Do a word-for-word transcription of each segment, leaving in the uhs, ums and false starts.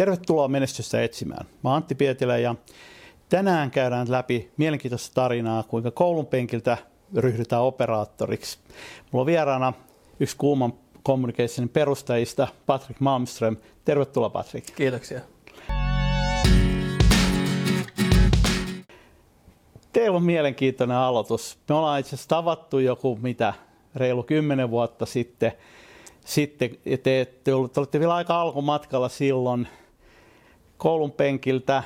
Tervetuloa menestystä etsimään. Mä Antti Pietilä ja tänään käydään läpi mielenkiintoista tarinaa, kuinka koulun penkiltä ryhdytään operaattoriksi. Mulla on vieraana yksi Kuuman Communicationsin perustajista, Patrick Malmström. Tervetuloa, Patrick. Kiitoksia. Teillä on mielenkiintoinen aloitus. Me ollaan itse asiassa tavattu joku mitä, reilu kymmenen vuotta sitten. Sitten te, te, te olitte vielä aika alkumatkalla silloin koulun penkiltä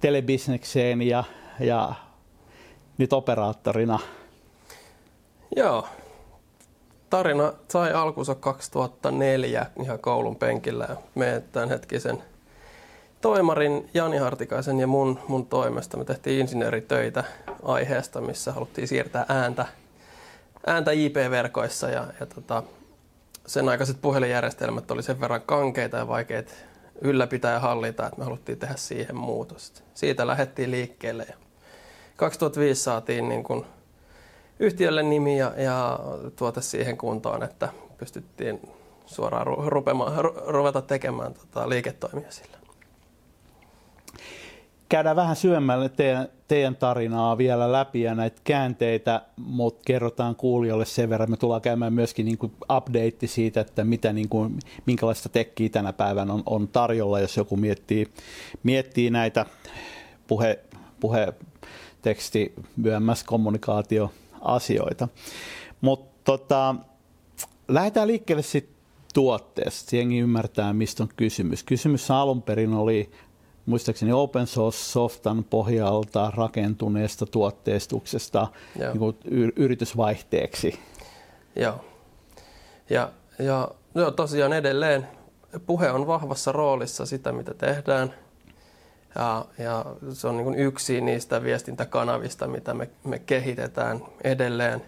telebisnekseen ja, ja nyt operaattorina. Joo. Tarina sai alkunsa kaksituhattaneljä ihan koulun penkillä. Me tämänhetkisen toimarin Jani Hartikaisen ja mun, mun toimesta me tehtiin insinööritöitä aiheesta, missä haluttiin siirtää ääntä, ääntä I P-verkoissa. Ja, ja tota, sen aikaiset puhelinjärjestelmät oli sen verran kankeita ja vaikeita ylläpitää ja hallita, että me haluttiin tehdä siihen muutosta. Siitä lähdettiin liikkeelle. kaksituhattaviisi saatiin niin kun yhtiölle nimi ja, ja tuote siihen kuntoon, että pystyttiin suoraan rupemaan, ru, ruveta tekemään tota liiketoimia sillä. Käydään vähän syvemmälle teidän, teidän tarinaa vielä läpi ja näitä käänteitä, mutta kerrotaan kuulijoille sen verran. Me tullaan käymään myöskin niin kuin update siitä, että mitä, niin kuin, minkälaista tekkiä tänä päivänä on, on tarjolla, jos joku miettii, miettii näitä puhe, puhe teksti, Y M S-kommunikaatioasioita. Mutta tota, lähdetään liikkeelle sit tuotteesta. Jengi ymmärtää, mistä on kysymys. Kysymys alun perin oli muistaakseni open source softan pohjalta rakentuneesta tuotteistuksesta niin y- yritysvaihteeksi. Joo. Ja, ja joo, tosiaan edelleen puhe on vahvassa roolissa sitä, mitä tehdään. Ja, ja se on niin kuin yksi niistä viestintäkanavista, mitä me, me kehitetään edelleen.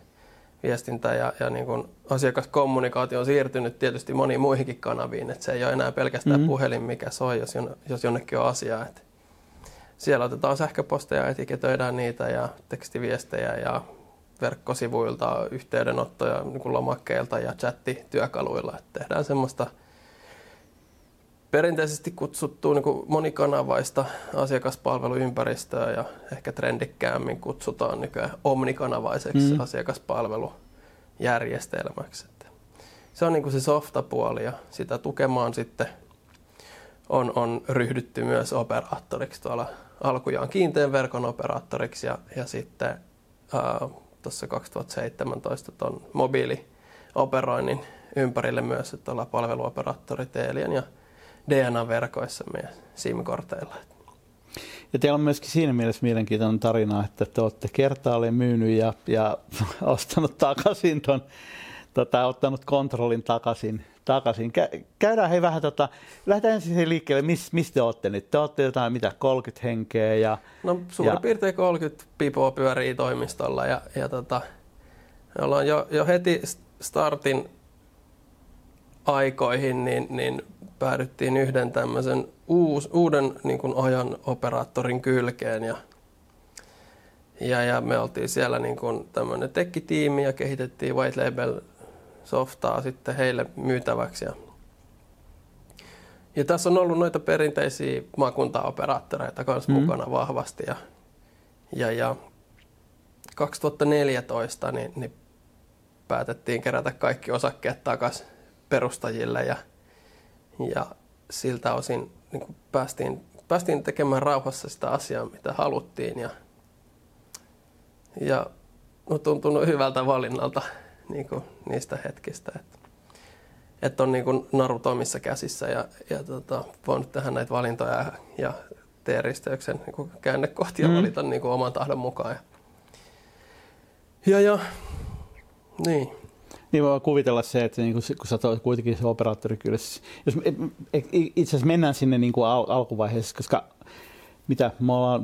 Viestintä ja, ja niin kuin asiakaskommunikaatio on siirtynyt tietysti moniin muihinkin kanaviin. Et se ei ole enää pelkästään mm-hmm. puhelin, mikä soi, jos, jos jonnekin on asiaa. Et siellä otetaan sähköposteja, etiketöidään niitä ja tekstiviestejä ja verkkosivuilta, yhteydenottoja niin kuin lomakkeilta ja chattityökaluilla. Et tehdään semmoista perinteisesti kutsuttua niin monikanavaista asiakaspalveluympäristöä ja ehkä trendikkäämmin kutsutaan nykyään omnikanavaiseksi mm. asiakaspalvelujärjestelmäksi. Se on niin se softapuoli ja sitä tukemaan sitten on, on ryhdytty myös operaattoriksi tuolla alkujaan kiinteän verkon operaattoriksi ja, ja sitten tuossa kaksituhattaseitsemäntoista tuon mobiilioperoinnin ympärille myös, että ollaan palveluoperaattori Telian ja D N A-verkoissa meidän SIM-korteilla. Ja teillä on myöskin siinä mielessä mielenkiintoinen tarina, että te olette kertaalleen myynyt ja, ja ostanut takaisin ton, tota, ottanut kontrollin takaisin. takaisin. Käydään hei vähän, tota, lähdetään ensin liikkeelle, mistä mis te olette nyt? Te olette jotain mitä, kolmekymmentä henkeä? Ja, no suurin ja piirtein kolmekymmentä pipoa pyörii toimistolla ja, ja tota, me ollaan jo, jo heti startin aikoihin, niin, niin päädyttiin yhden tämmöisen uus, uuden niin kuin ajan operaattorin kylkeen ja, ja, ja me oltiin siellä niin kuin tämmöinen tekkitiimi ja kehitettiin white label softaa sitten heille myytäväksi. Ja, ja tässä on ollut noita perinteisiä maakuntaoperaattoreita kanssa mm. mukana vahvasti ja, ja, ja kaksituhattaneljätoista niin, niin päätettiin kerätä kaikki osakkeet takaisin perustajille ja Ja siltä osin niin kuin päästiin, päästiin tekemään rauhassa sitä asiaa, mitä haluttiin. Ja, ja no, tuntunut hyvältä valinnalta niin kuin niistä hetkistä. Että et on niin kuin narut omissa käsissä ja, ja tota, voinut tehdä näitä valintoja ja T-risteyksen niin kuin käännekohtia mm. valita niin kuin oman tahdon mukaan. Ja, ja, niin. Niin voi kuvitella se, että niin kun sä oot kuitenkin se operaattori kyllä. Jos itse asiassa mennään sinne niin kuin al- alkuvaiheessa, koska mitä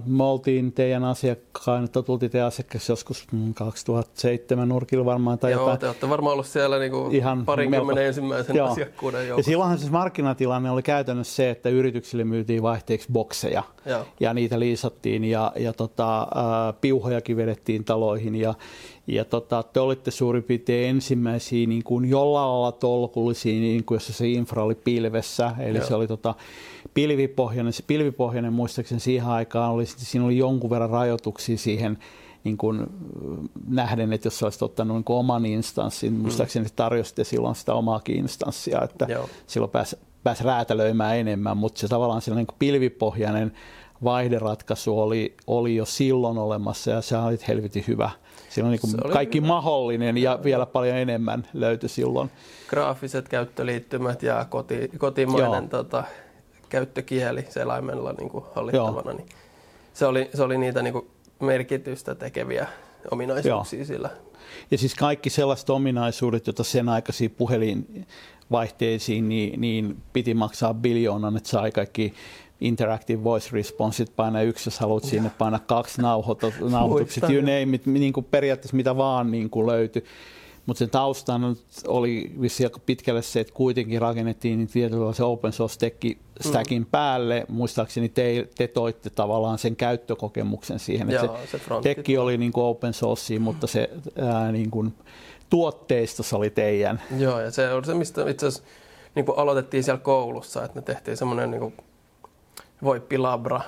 me oltiin teidän asiakkaan, että tultiin teidän asiakkaiksi joskus kaksituhattaseitsemän nurkilla varmaan tai joo, jotain. Joo, te olette varmaan ollut siellä niinku parinkymmenen ensimmäisen joo. asiakkuuden joukossa. Ja silloinhan siis markkinatilanne oli käytännössä se, että yrityksille myytiin vaihteeksi bokseja joo. ja niitä liisattiin ja, ja tota, äh, piuhojakin vedettiin taloihin. Ja, ja tota, te olitte suurin piirtein ensimmäisiä niin kuin jollain lailla tolkullisia, niin kuin jossa se infra oli pilvessä, eli joo. se oli tota, pilvipohjainen, se pilvipohjainen muistaakseni siihen aikaan oli, siinä oli jonkun verran rajoituksia siihen niin kuin nähden, että jos olisit ottanut niin kuin oman instanssin, muistaakseni tarjositte silloin sitä omaakin instanssia, että joo. silloin pääsi, pääsi räätälöimään enemmän, mutta se tavallaan siellä niin kuin pilvipohjainen vaihderatkaisu oli, oli jo silloin olemassa ja se oli helvetin hyvä. Silloin niin kuin kaikki hyvä. mahdollinen ja vielä paljon enemmän löytyi silloin. Graafiset käyttöliittymät ja koti, kotimainen tota, käyttökieli selaimella niin kuin hallittavana. Niin se, oli, se oli niitä niin kuin merkitystä tekeviä ominaisuuksia joo. sillä. Ja siis kaikki sellaiset ominaisuudet, joita sen aikaisiin puhelinvaihteisiin niin, niin piti maksaa biljoonan, että sai kaikki interactive voice responsit, paina yksi, jos haluat sinne, paina kaksi, nauhoitukset, you name it, niin kuin periaatteessa mitä vaan niin kuin löytyi. Mutta sen taustana oli vissiin pitkälle se, että kuitenkin rakennettiin niin tietynlaisen open source stackin mm. päälle. Muistaakseni te, te toitte tavallaan sen käyttökokemuksen siihen, että se, se tekki oli niin kuin open source, mutta se ää, niin kuin tuotteistossa se oli teidän. Joo, ja se on se, mistä itse asiassa niin kuin aloitettiin siellä koulussa, että me tehtiin semmoinen niin kuin VoIP-labra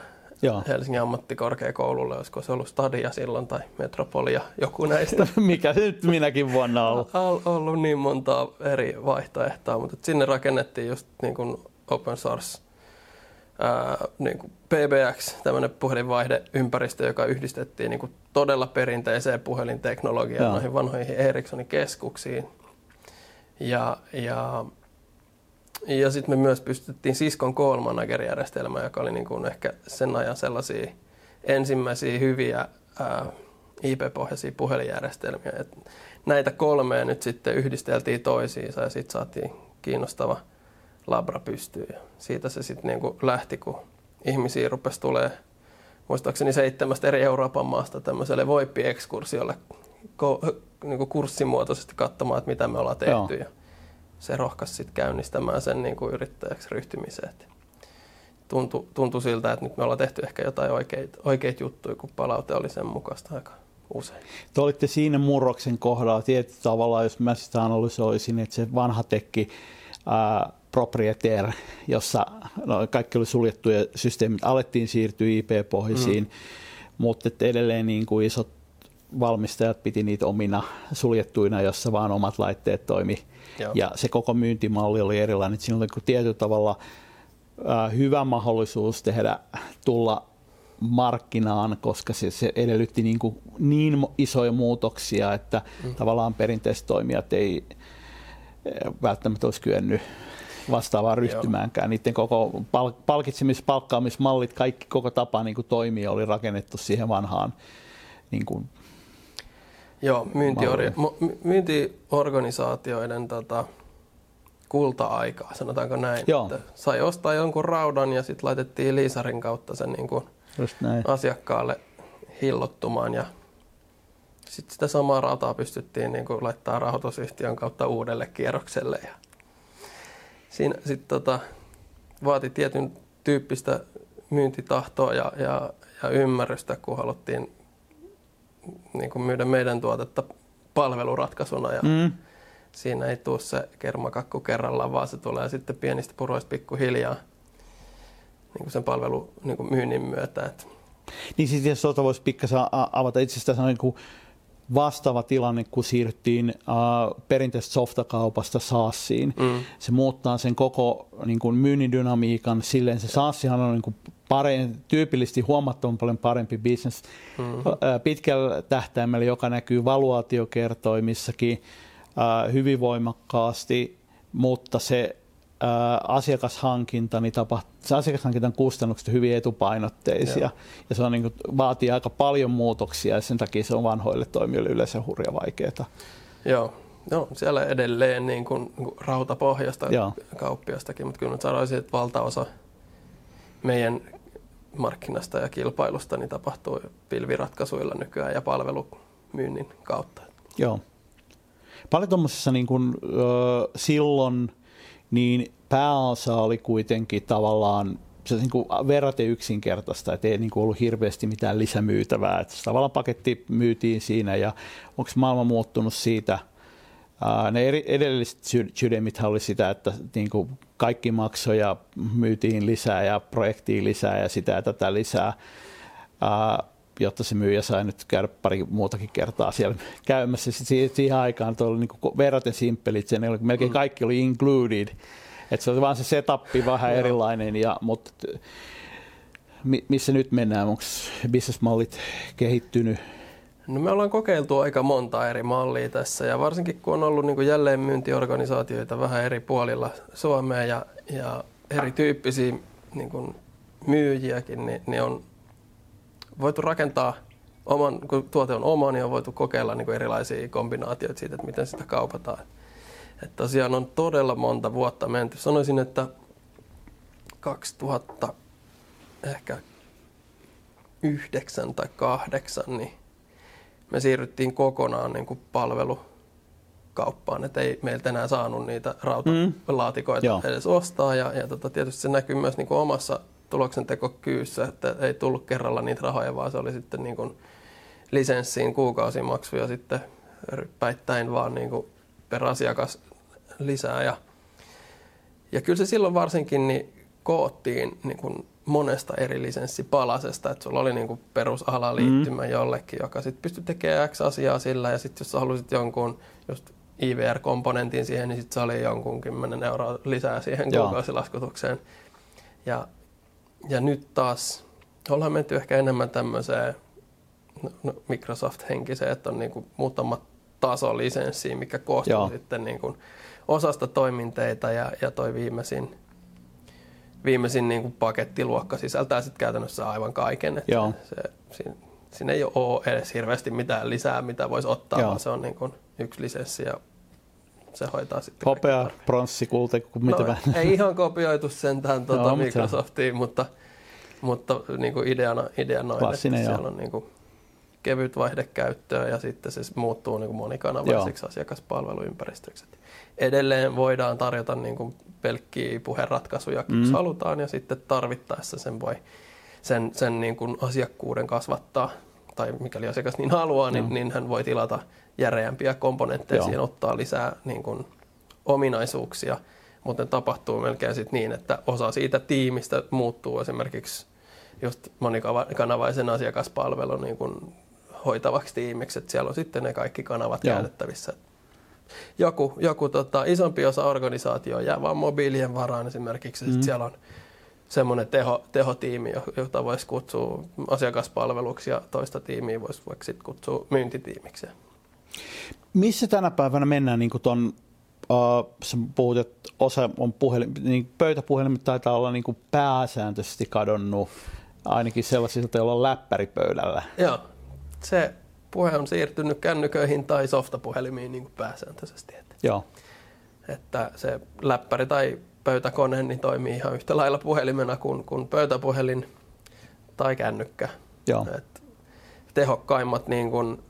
Helsingin ammattikorkeakoululle, olisiko se ollut Stadia silloin tai Metropolia, joku näistä. Mikä se nyt minäkin vuonna on ollut? On ollut niin montaa eri vaihtoehtoa, mutta sinne rakennettiin just niin kuin open source ää, niin kuin P B X, tämmöinen puhelinvaihdeympäristö, joka yhdistettiin niin kuin todella perinteiseen puhelinteknologiaan, joo. noihin vanhoihin Ericssonin keskuksiin. Ja, ja Ja sitten me myös pystyttiin Ciscon call manager-järjestelmään, joka oli niin kuin ehkä sen ajan sellaisia ensimmäisiä hyviä ää, I P-pohjaisia puhelinjärjestelmiä. Et näitä kolmea nyt sitten yhdisteltiin toisiinsa ja sitten saatiin kiinnostava labra pystyyn. Siitä se sitten niin kuin lähti, kun ihmisiä rupesi tulemaan muistaakseni seitsemästä eri Euroopan maasta tämmöiselle VoIP-ekskursiolle ko- niin kuin kurssimuotoisesti katsomaan, että mitä me ollaan tehty. Joo. Se rohkaisi sitten käynnistämään sen niin kuin yrittäjäksi ryhtymiseen. Tuntui, tuntui siltä, että nyt me ollaan tehty ehkä jotain oikeita, oikeita juttuja, kun palaute oli sen mukaista aika usein. Te olitte siinä murroksen kohdalla tietyllä tavalla, jos mä sitä analysoisin, että se vanha tekki ää, proprietaire, jossa no, kaikki oli suljettuja systeemit, alettiin siirtyä I P-pohjaisiin, mm. mutta edelleen niin kuin isot valmistajat piti niitä omina suljettuina, jossa vaan omat laitteet toimi. Joo. Ja se koko myyntimalli oli erilainen. Siinä oli tietyllä tavalla äh, hyvä mahdollisuus tehdä tulla markkinaan, koska se, se edellytti niin, kuin niin isoja muutoksia, että mm. tavallaan perinteiset toimijat ei välttämättä olisi kyennyt vastaavaan ryhtymäänkään. Niiden koko pal- palkitsemis- palkkaamismallit, kaikki koko tapa niin kuin toimia oli rakennettu siihen vanhaan niin kuin joo, myyntiorganisaatioiden tota, kulta-aikaa, sanotaanko näin. Että sai ostaa jonkun raudan ja sitten laitettiin liisarin kautta sen niin kuin asiakkaalle hillottumaan. Ja sitten sitä samaa rautaa pystyttiin niin kuin laittaa rahoitusyhtiön kautta uudelle kierrokselle. Ja siinä sit, tota, vaati tietyn tyyppistä myyntitahtoa ja, ja, ja ymmärrystä, kun haluttiin niin kuin myydä meidän tuotetta palveluratkaisuna ja mm. siinä ei tule se kermakakku kerrallaan, vaan se tulee sitten pienistä puroista pikkuhiljaa niin kuin sen palvelun niin kuin myynnin myötä. Et. Niin sitten jos tuota voisi pikkasen avata itse asiassa niin kuin vastaava tilanne, kun siirryttiin äh, perinteisestä softakaupasta SaaSiin. Mm. Se muuttaa sen koko niin kuin myynnin dynamiikan silleen. Se SaaSihan on niin kuin Pare, tyypillisesti huomattavan paljon parempi business mm-hmm. pitkällä tähtäimellä, joka näkyy valuaatiokertoimissakin äh, hyvin voimakkaasti, mutta se äh, asiakashankinta, niin tapahtuu, se asiakashankintan kustannukset ovat hyvin etupainotteisia yeah. ja se on, niin kuin, vaatii aika paljon muutoksia ja sen takia se on vanhoille toimijoille yleensä hurja vaikeaa. Joo, no, siellä edelleen niin kuin, niin kuin rautapohjasta kauppiastakin, mutta kyllä nyt sanoisin, että valtaosa meidän markkinasta ja kilpailusta, niin tapahtuu pilviratkaisuilla nykyään ja palvelumyynnin kautta. Joo. Paljon tuommoisessa niin kuin, ö, silloin niin pääosa oli kuitenkin tavallaan se niin kuin verrate yksinkertaista, että ei niin kuin ollut hirveästi mitään lisämyytävää. Että tavallaan paketti myytiin siinä ja onko maailma muuttunut siitä? Ne edelliset sydemithän oli sitä, että niin kuin kaikki maksoja myytiin lisää ja projektiin lisää ja sitä ja tätä lisää, jotta se myyjä sai nyt käydä pari muutakin kertaa siellä käymässä. Sitten siihen aikaan tuo oli niin kuin verraten simppelit, sen oli, melkein kaikki oli included. Että se oli vaan se setappi vähän erilainen, ja, mutta missä nyt mennään? Onko bisnesmallit kehittynyt? No me ollaan kokeiltu aika monta eri mallia tässä, ja varsinkin kun on ollut niin kuin jälleenmyyntiorganisaatioita vähän eri puolilla Suomea ja, ja erityyppisiä niin kuin myyjiäkin, niin, niin on voitu rakentaa, oman, kun tuote on oma, niin on voitu kokeilla niin kuin erilaisia kombinaatioita siitä, että miten sitä kaupataan. Että tosiaan on todella monta vuotta menty. Sanoisin, että kaksituhatta ehkä yhdeksän tai kahdeksan niin me siirryttiin kokonaan niin kuin palvelukauppaan. Et ei meiltä enää saanut niitä rautalaatikoita mm. edes ostaa. Ja, ja tota, tietysti se näkyy myös niin kuin omassa tuloksentekokyyssä, että ei tullut kerralla niitä rahoja, vaan se oli sitten niin kuin lisenssiin kuukausimaksuja sitten ryppäittäin vaan niin kuin per asiakas lisää. Ja, ja kyllä se silloin varsinkin niin koottiin niin kuin monesta eri lisenssipalasesta, että sulla oli niin kuin perusalaliittymä mm. jollekin, joka sitten pystyi tekemään X asiaa sillä, ja sitten jos sä halusit jonkun just I V R-komponentin siihen, niin sitten se oli jonkun kymmenen euroa lisää siihen kuukausilaskutukseen. Ja, ja nyt taas ollaan menty ehkä enemmän tämmöiseen no, Microsoft-henkiseen, että on niin kuin muutama tasolisenssiä, mikä koostuu Joo. sitten niin kuin osasta toiminteita, ja, ja toi viimeisin, viimeisin niin kuin pakettiluokka sisältää sitten käytännössä aivan kaiken. Että se, siinä, siinä ei ole edes hirveästi mitään lisää, mitä voisi ottaa, Joo. vaan se on niin kuin yksi lisenssi ja se hoitaa sitten. Hopea, pronssi, kulta, mitä no, ei ihan kopioitu sentään tuota no, Microsoftiin, mutta, mutta niin kuin ideana, ideana on, Klassinen, että siellä on niin kuin kevyt vaihdekäyttöön ja sitten se muuttuu niin kuin monikanavaisiksi Joo. asiakaspalveluympäristöksi. Edelleen voidaan tarjota niin kuin pelkkiä puheratkaisuja, mm. jos halutaan, ja sitten tarvittaessa sen voi sen, sen niin kuin asiakkuuden kasvattaa, tai mikäli asiakas niin haluaa, niin, niin hän voi tilata järeämpiä komponentteja, Joo. siihen ottaa lisää niin kuin ominaisuuksia, mutta tapahtuu melkein sit niin, että osa siitä tiimistä muuttuu esimerkiksi just monikanavaisen asiakaspalvelun niin kuin hoitavaksi tiimiksi, että siellä on sitten ne kaikki kanavat Joo. käytettävissä. Joku, joku tota, isompi osa organisaatio jää vaan mobiilien varaan esimerkiksi, mm. sitten siellä on semmoinen teho, tehotiimi, jota voisi kutsua asiakaspalveluksi, ja toista tiimiä voisi vaikka sitten kutsua myyntitiimiksi. Missä tänä päivänä mennään, niin kuin ton, uh, sä puhut, että osa on puhelin, niin pöytäpuhelimet taitaa olla niin kuin pääsääntöisesti kadonnut, ainakin sellaisista, joilla on läppäri pöydällä. Joo, se puhe on siirtynyt kännyköihin tai softapuhelimiin niin kuin pääsääntöisesti. Että, Joo. että se läppäri tai pöytäkone niin toimii ihan yhtä lailla puhelimena kuin, kuin pöytäpuhelin tai kännykkä. Joo. Et tehokkaimmat niin kuin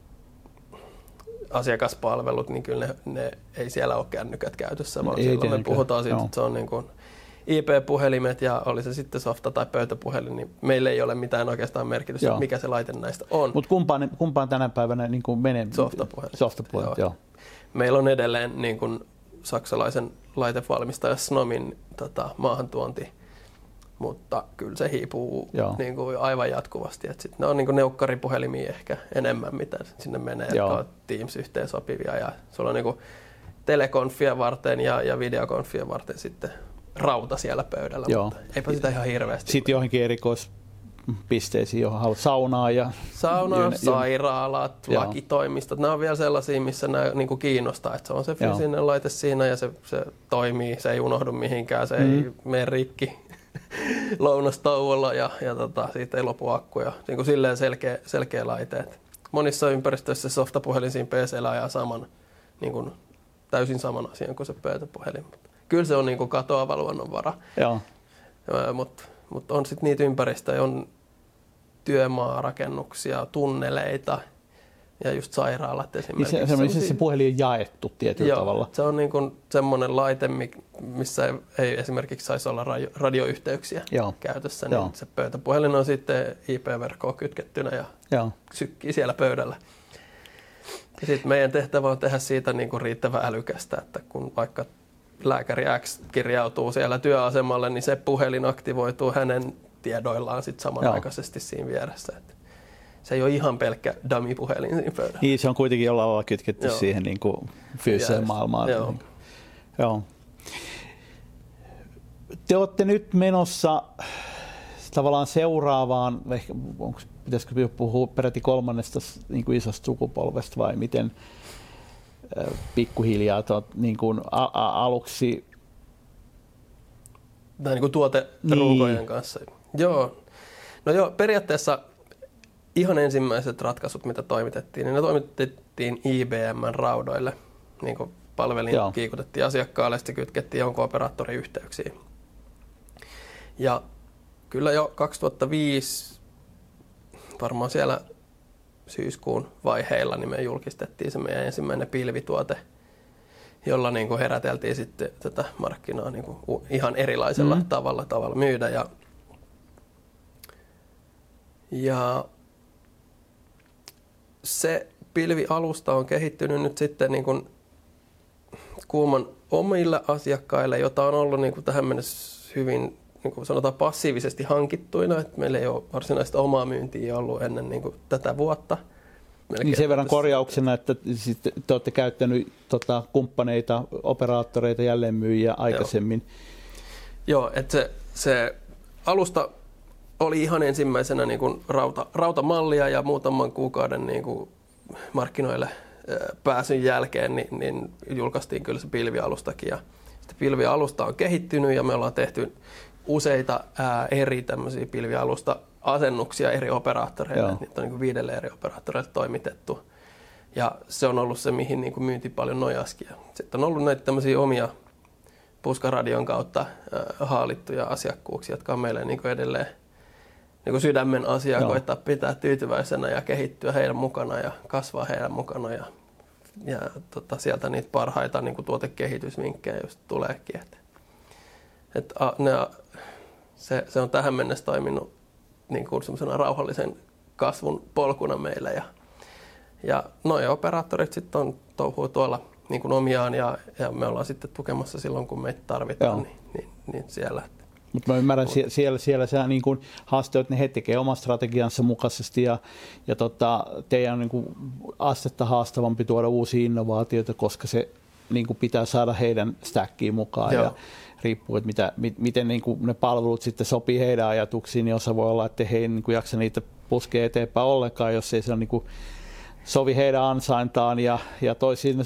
asiakaspalvelut, niin kyllä ne, ne ei siellä ole kännykät käytössä, vaan ei silloin kännykät. Me puhutaan siitä, Joo. että se on niin kuin I P-puhelimet, ja oli se sitten softa tai pöytäpuhelin, niin meillä ei ole mitään oikeastaan merkitystä, Joo. mikä se laite näistä on. Mutta kumpaan, kumpaan tänä päivänä niin kuin menee? Softapuhelit. Softapuhelit, Joo. Joo. Meillä on edelleen niin kuin saksalaisen laitevalmistaja Snomin tota, maahantuonti, mutta kyllä se hiipuu niin kuin aivan jatkuvasti. Et sit ne on niin kuin neukkaripuhelimia ehkä enemmän, mitä sinne menee, Joo. jotka on Teams-yhteen sopivia. Ja sulla on niin kuin telekonfia varten ja, ja videokonfia varten sitten rauta siellä pöydällä, Joo. mutta eipä sitä ihan hirveästi. Sitten johonkin erikoispisteisiin, johon haluat saunaa ja saunaa, sairaalat, Joo. lakitoimistot. Nämä on vielä sellaisia, missä nämä niin kuin kiinnostaa, että se on se fyysinen Joo. laite siinä ja se, se toimii, se ei unohdu mihinkään, se mm. ei mene rikki lounastauolla ja, ja tota, siitä ei lopu akku. Ja, niin kuin silleen selkeä, selkeä laite. Et monissa ympäristöissä softapuhelin siinä P C:llä ajaa saman, niin kuin, täysin saman asian kuin se pöytäpuhelin. Kyllä se on niin kuin katoava luonnonvara, mutta Mutta on sitten niitä ympäristöjä, on työmaarakennuksia, tunneleita ja just sairaalat esimerkiksi. Se, se, se puhelin on jaettu tietyllä joo, tavalla. Se on niin kuin semmoinen laite, missä ei, ei esimerkiksi saisi olla radio, radioyhteyksiä joo. käytössä. Niin se pöytäpuhelin on sitten I P-verkkoon kytkettynä ja joo. sykkii siellä pöydällä. Ja sitten meidän tehtävä on tehdä siitä niin kuin riittävän älykästä, että kun vaikka lääkäri X kirjautuu siellä työasemalle, niin se puhelin aktivoituu hänen tiedoillaan sit samanaikaisesti joo. siinä vieressä. Et se ei ole ihan pelkkä dummy-puhelin siinä pöydällä. Niin, se on kuitenkin jollain lailla kytketty joo. siihen niin kuin fyysiseen maailmaan. Joo. Niin. Joo. Te olette nyt menossa tavallaan seuraavaan, ehkä, onko, pitäisikö puhua peräti kolmannesta niin kuin isosta sukupolvesta vai miten? Pikkuhiljaa tuot, niin kuin a- a- aluksi. Tämä niin kuin tuoteruukojen niin. kanssa. Joo. No joo, periaatteessa ihan ensimmäiset ratkaisut, mitä toimitettiin, niin ne toimitettiin I B M-raudoille. Niin kuin palvelin joo. kiikutettiin asiakkaalle ja sitten kytkettiin jonkun operaattoriyhteyksiin. Ja kyllä jo kaksituhattaviisi, varmaan siellä syyskuun vaiheilla, niin me julkistettiin se meidän ensimmäinen pilvituote, jolla niin kuin heräteltiin sitten tätä markkinaa niin kuin ihan erilaisella mm. tavalla, tavalla myydä. Ja, ja se pilvialusta on kehittynyt nyt sitten niin kuin Kuuman omille asiakkaille, jota on ollut niin kuin tähän mennessä hyvin niin kuin sanotaan passiivisesti hankittuina, että meillä ei ole varsinaista omaa myyntiä ollut ennen niin kuin tätä vuotta. Melkein niin sen verran tässä korjauksena, että te olette käyttänyt tota, kumppaneita, operaattoreita, jälleenmyyjiä aikaisemmin. Joo, Joo että se, se alusta oli ihan ensimmäisenä niin kuin rauta, rautamallia ja muutaman kuukauden niin kuin markkinoille pääsyn jälkeen niin, niin julkaistiin kyllä se pilvialustakin. Ja sitten pilvialusta on kehittynyt ja me ollaan tehty useita ää, eri tämmöisiä pilvialusta-asennuksia eri operaattoreille. Niitä on niin kuin viidelle eri operaattoreille toimitettu. Ja se on ollut se, mihin niin kuin myynti paljon nojaskia. Sitten on ollut näitä tämmöisiä omia puskaradion kautta ää, haalittuja asiakkuuksia, jotka on meille niin kuin edelleen niin kuin sydämen asiaa koittaa pitää tyytyväisenä ja kehittyä heidän mukana ja kasvaa heidän mukana. Ja, ja tota, sieltä niitä parhaita niin kuin tuotekehitysvinkkejä just tuleekin. Et, et, a, ne, Se, se on tähän mennessä toiminut niin kuin semmoisena rauhallisen kasvun polkuna meillä. Ja, ja noi operaattorit sitten on touhuu tuolla niin kuin omiaan ja, ja me ollaan sitten tukemassa silloin, kun meitä tarvitaan, niin, niin, niin siellä. Mutta mä ymmärrän, Mut. siellä, siellä se niin kuin haaste, että ne he tekevät oman strategiansa mukaisesti ja, ja tota, teidän on niin kuin astetta haastavampi tuoda uusia innovaatioita, koska se niin kuin pitää saada heidän stackiin mukaan. Joo. Ja riippuu, että mitä, miten niin kuin ne palvelut sitten sopii heidän ajatuksiin, niin osa voi olla, että he ei niin kuin jaksa niitä puskea eteenpäin ollenkaan, jos ei se niin kuin sovi heidän ansaintaan ja, ja toisiin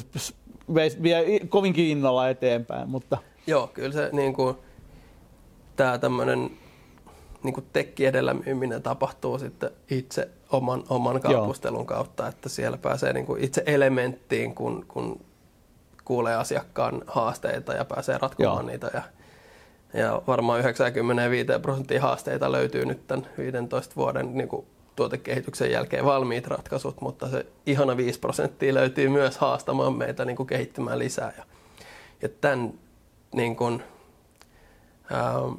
vie kovinkin innolla eteenpäin. Mutta joo, kyllä se niin kuin, tämä tämmöinen niin kuin tekki edellä myyminen tapahtuu sitten itse oman, oman kaupustelun joo. kautta, että siellä pääsee niin kuin itse elementtiin, kun, kun kuulee asiakkaan haasteita ja pääsee ratkomaan joo. niitä. Ja, ja varmaan yhdeksänkymmentäviisi prosenttia haasteita löytyy nyt tämän viidentoista vuoden niin kuin tuotekehityksen jälkeen valmiit ratkaisut, mutta se ihana viisi prosenttia löytyy myös haastamaan meitä niin kuin kehittymään lisää. Ja, ja tämän niin kuin, ähm,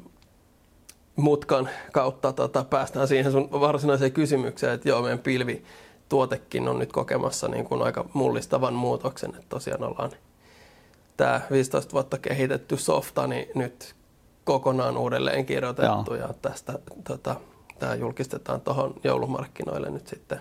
mutkan kautta tota, päästään siihen sun varsinaiseen kysymykseen, että joo, meidän pilvi tuotekin on nyt kokemassa niin kuin aika mullistavan muutoksen, että tosiaan ollaan tämä viisitoista vuotta kehitetty softa niin nyt kokonaan uudelleen kirjoitettu ja tästä tota, tämä julkistetaan tuohon joulumarkkinoille nyt sitten.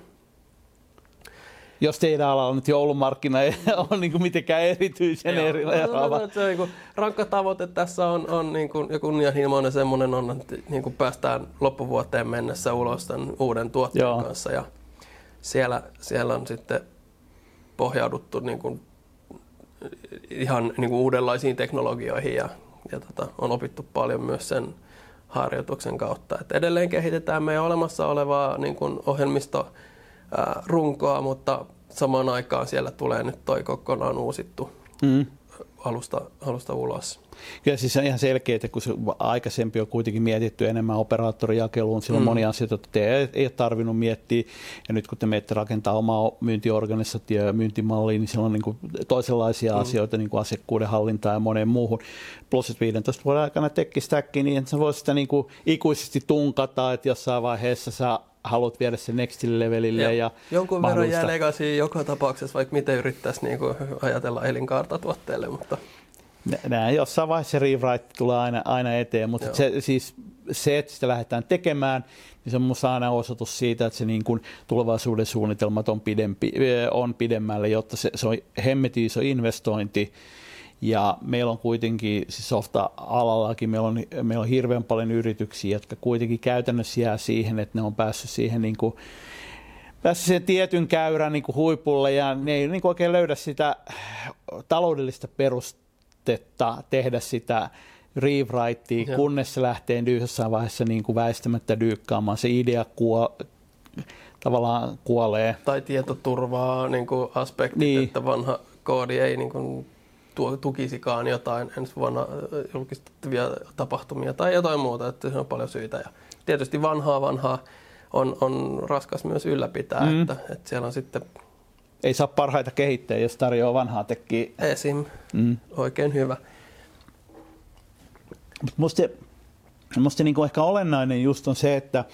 Jos teidän alalla nyt joulumarkkina ei ole niin kuin mitenkään erityisen erilainen. No, no, no, se on niin kuin rankka tavoite tässä on, on niin kuin, ja kunnianhimoinen semmoinen on, että niin kuin päästään loppuvuoteen mennessä ulos tämän uuden tuotteen joo. kanssa. Ja Siellä, siellä on sitten pohjauduttu niin kuin ihan niin kuin uudenlaisiin teknologioihin ja, ja tota, on opittu paljon myös sen harjoituksen kautta. Et edelleen kehitetään meidän olemassa olevaa niin kuin ohjelmistorunkoa, mutta samaan aikaan siellä tulee nyt toi kokonaan uusittu mm. alusta, alusta ulos. Kyllä siis on ihan selkeä, että kun aikaisempi on kuitenkin mietitty enemmän operaattorijakeluun, silloin mm. monia asioita, että te ei ole tarvinnut miettiä, ja nyt kun te menette rakentaa omaa myyntiorganisaatio ja myyntimallia, niin siellä on niin kuin toisenlaisia mm. asioita, niin kuin asiakkuuden hallintaa ja moneen muuhun. Plus, että viidentoista vuoden aikana tekkistäkki, niin sä voisit sitä niin kuin ikuisesti tunkata, että jossain vaiheessa sä haluat viedä sen next levelille. Ja, ja jonkun verran jää legacy joka tapauksessa, vaikka miten yrittäisiin niin kuin ajatella elinkaarta tuotteelle, mutta näin, jossain vaiheessa rewrite tulee aina, aina eteen, mutta se, siis se, että sitä lähdetään tekemään, niin se on minusta aina osoitus siitä, että se niin kuin tulevaisuuden suunnitelmat on, pidempi, on pidemmälle, jotta se, se on hemmetin iso investointi. Ja meillä on kuitenkin, siis softa-alallakin, meillä on, meillä on hirveän paljon yrityksiä, jotka kuitenkin käytännössä jää siihen, että ne on päässyt siihen niin kuin, päässyt sen tietyn käyrän niin kuin huipulle, ja ne ei niin kuin oikein löydä sitä taloudellista perustetta tehdä sitä rewritea, ja kunnes se lähtee jossain vaiheessa niin kuin väistämättä dyykkaamaan. Se idea kuo, tavallaan kuolee. Tai tietoturvaa niin kuin aspektit, niin, että vanha koodi ei niin kuin tukisikaan jotain ensi vuonna julkistettavia tapahtumia tai jotain muuta, että se on paljon syitä. Ja tietysti vanhaa vanhaa on, on raskas myös ylläpitää, mm. että, että siellä on sitten ei saa parhaita kehittää, jos tarjoaa vanhaa tekkiä. Esim. Mm. Oikein hyvä. Musta, musta niinku ehkä olennainen just on se, että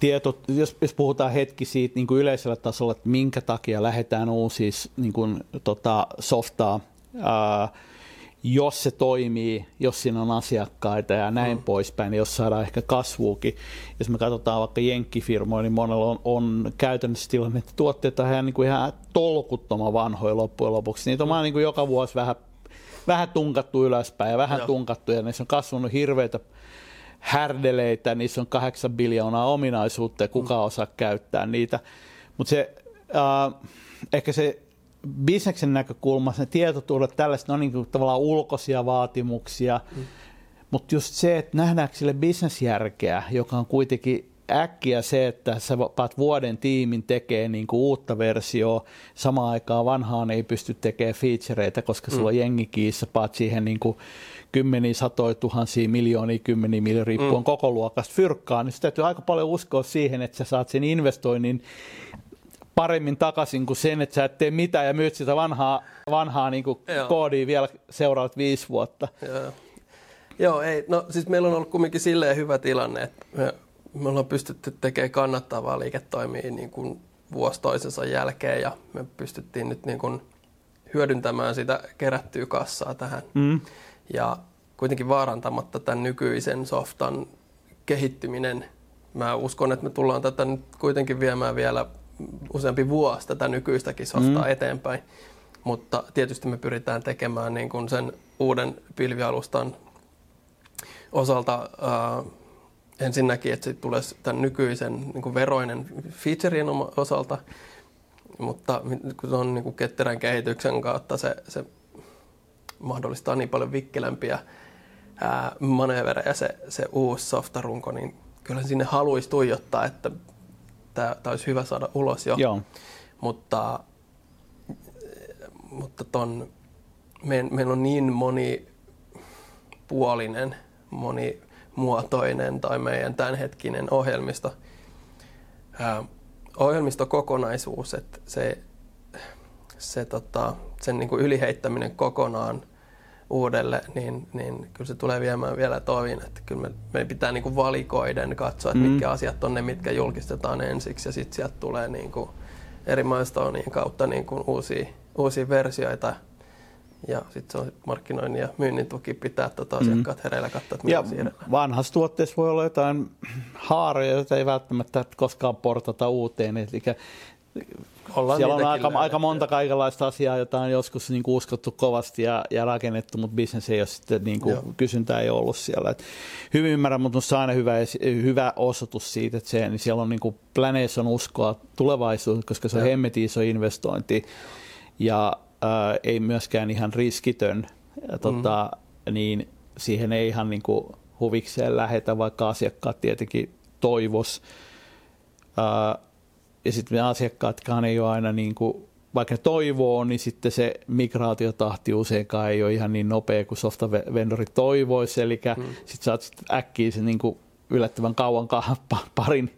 tieto, jos, jos puhutaan hetki siitä niinku yleisellä tasolla, että minkä takia lähdetään uusia niinku, tota, softaa, Uh, jos se toimii, jos siinä on asiakkaita ja näin mm. poispäin, niin jos saadaan ehkä kasvuukin. Jos me katsotaan vaikka jenkkifirmoja, niin monella on, on käytännössä tilanne, että tuotteet on ihan, niin kuin ihan tolkuttoman vanhoja loppujen lopuksi. Niitä on mm. vaan niin kuin joka vuosi vähän, vähän tunkattu ylöspäin ja vähän Joo. tunkattu, ja niissä on kasvanut hirveitä härdeleitä, niissä on kahdeksan biljoonaa ominaisuutta ja kukaan mm. osaa käyttää niitä. Mutta se, uh, ehkä se bisneksen näkökulmasta ne tietoturvat, tällaiset, ne on niin kuin tavallaan ulkoisia vaatimuksia, mm. mutta just se, että nähdäänkö sille bisnesjärkeä, joka on kuitenkin äkkiä se, että sä paat vuoden tiimin tekee niin kuin uutta versiota, samaan aikaan vanhaan ei pysty tekemään featureita, koska sulla mm. on jengi kiissa, paat siihen niin kuin kymmeniä, satoja, tuhansia, miljoonia, kymmeniä miljoonaa, riippuen mm. koko luokasta fyrkkaa, niin se täytyy aika paljon uskoa siihen, että sä saat sen investoinnin paremmin takaisin kuin sen, että sä et tee mitään ja myyt sitä vanhaa, vanhaa niin kuin koodia vielä seuraavat viisi vuotta. Joo. Joo, ei, no siis meillä on ollut kumminkin silleen hyvä tilanne, että me, me ollaan pystytty tekemään kannattavaa liiketoimia niin kuin vuosi toisensa jälkeen, ja me pystyttiin nyt niin kuin hyödyntämään sitä kerättyä kassaa tähän. Mm. Ja kuitenkin vaarantamatta tämän nykyisen softan kehittyminen, mä uskon, että me tullaan tätä nyt kuitenkin viemään vielä useampi vuosi tätä nykyistäkin softaa mm. eteenpäin, mutta tietysti me pyritään tekemään niin kuin sen uuden pilvialustan osalta äh, ensinnäkin, että se tulee tämän nykyisen niin kuin veroinen featurein osalta, mutta kun se on niin kuin ketterän kehityksen kautta, se, se mahdollistaa niin paljon vikkelämpiä äh, manöverejä se, se uusi softarunko, niin kyllä sinne haluaisi tuijottaa, että tämä olisi hyvä saada ulos jo, Joo. mutta, mutta ton, meillä meil on niin monipuolinen, monimuotoinen tai meidän tämänhetkinen ohjelmisto, ää, ohjelmistokokonaisuus, että se, se tota, sen niinku yliheittäminen kokonaan uudelle, niin, niin kyllä se tulee viemään vielä toivin, että kyllä me, me pitää niin kuin valikoiden katsoa, että mm. mitkä asiat on ne, mitkä julkistetaan ensiksi, ja sitten sieltä tulee niin kuin eri milestonien kautta niin kuin uusia, uusia versioita, ja sitten se on markkinoinnin ja myynnin tuki pitää tuota asiakkaat hereillä katsoa, että mitä siirretään. Vanhassa tuotteessa voi olla jotain haaroja, joita ei välttämättä koskaan portata uuteen, eli ollaan siellä on aika, aika monta kaikenlaista asiaa, jota on joskus niin kuin uskottu kovasti ja, ja rakennettu, mutta business ei ole sitten, niin kuin, kysyntää ei ole ollut siellä. Et hyvin ymmärrän, mutta se on aina hyvä, hyvä osoitus siitä, että se, niin siellä on niin kuin planeessa on uskoa tulevaisuuteen, koska se on hemmetin iso investointi ja ää, ei myöskään ihan riskitön. Ja, tota, mm. niin siihen ei ihan niin kuin huvikseen lähetä, vaikka asiakkaat tietenkin toivois. Ja sitten asiakkaatkaan ei ole aina, niin kuin, vaikka ne toivoo, niin sitten se migraatiotahti useinkaan ei ole ihan niin nopea kuin softavendorit toivoisi, eli mm. sitten saat sit äkkiä sen niin kuin yllättävän kauan parin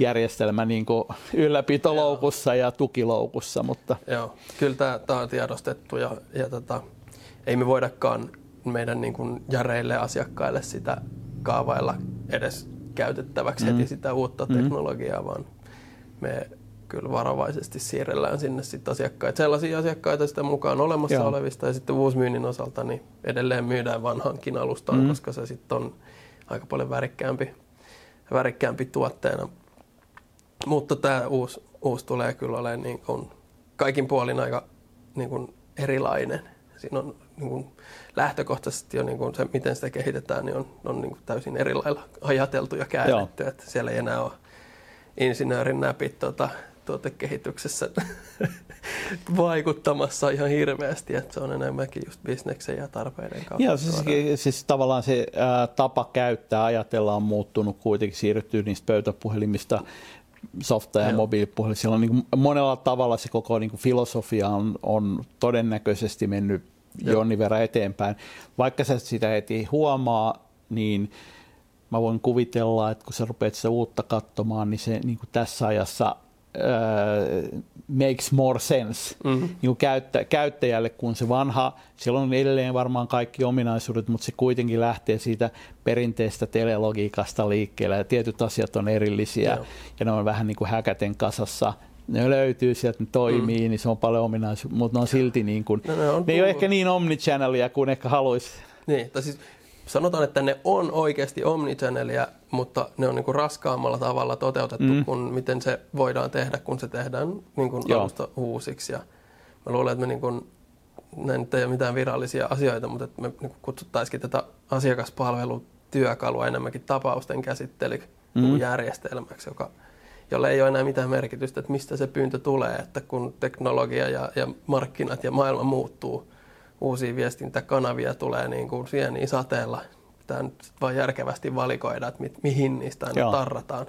järjestelmä niin kuin ylläpitoloukussa ja tukiloukussa. Mutta. Joo, kyllä tämä on tiedostettu ja, ja tota, ei me voidakaan meidän niin kuin järeille asiakkaille sitä kaavailla edes käytettäväksi mm. heti sitä uutta mm. teknologiaa, vaan me kyllä varovaisesti siirrellään sinne sit asiakkaita. Sellaisia asiakkaita sitä mukaan olemassa Joo. olevista, ja sitten uusmyynnin osalta niin edelleen myydään vanhankin alustaan, mm. koska se sitten on aika paljon värikkäämpi, värikkäämpi tuotteena. Mutta tämä uusi, uusi tulee kyllä olemaan niin kuin kaikin puolin aika niin kuin erilainen. Siinä on niin kuin lähtökohtaisesti jo niin kuin se, miten sitä kehitetään, niin on, on niin kuin täysin eri lailla ajateltu ja käännetty. Että siellä ei enää ole insinöörin näpit tuota, tuotekehityksessä vaikuttamassa ihan hirveästi. Että se on enemmänkin just bisneksen ja tarpeiden kautta. Joo, siis, siis tavallaan se ää, tapa käyttää, ajatella on muuttunut kuitenkin, siirryttyy niistä pöytäpuhelimista softa- ja mobiilipuhelin. Siellä on niin monella tavalla se koko niin filosofia on, on todennäköisesti mennyt jonkin verran eteenpäin. Vaikka sä sitä heti huomaa, niin mä voin kuvitella, että kun sä rupeat sitä uutta katsomaan, niin se niin tässä ajassa uh, makes more sense mm-hmm. niin käyttä, käyttäjälle kuin se vanha. Siellä on edelleen varmaan kaikki ominaisuudet, mutta se kuitenkin lähtee siitä perinteistä telelogiikasta liikkeelle. Ja tietyt asiat on erillisiä Joo. ja ne on vähän niin kuin häkäten kasassa. Ne löytyy sieltä, ne toimii, mm-hmm. niin se on paljon ominaisuuksia, mutta ne on silti niin kuin, no, ne, on ne ei ole ehkä niin omnichannelia kuin ehkä haluaisi. Niin, siis sanotaan, että ne on oikeasti omnichannelia, mutta ne on niin kuin raskaammalla tavalla toteutettu mm. kuin miten se voidaan tehdä, kun se tehdään niin kuin alusta uusiksi. Ja mä luulen, että me niin kuin, näin nyt ei ole mitään virallisia asioita, mutta että me niin kuin kutsuttaisikin tätä asiakaspalvelutyökalua enemmänkin tapausten käsittelyksi mm. järjestelmäksi, joka, jolle ei ole enää mitään merkitystä, että mistä se pyyntö tulee, että kun teknologia ja, ja markkinat ja maailma muuttuu, uusia viestintäkanavia tulee niin kuin sieniä sateella. Pitää nyt vaan järkevästi valikoida, että mihin niistä aina tarrataan.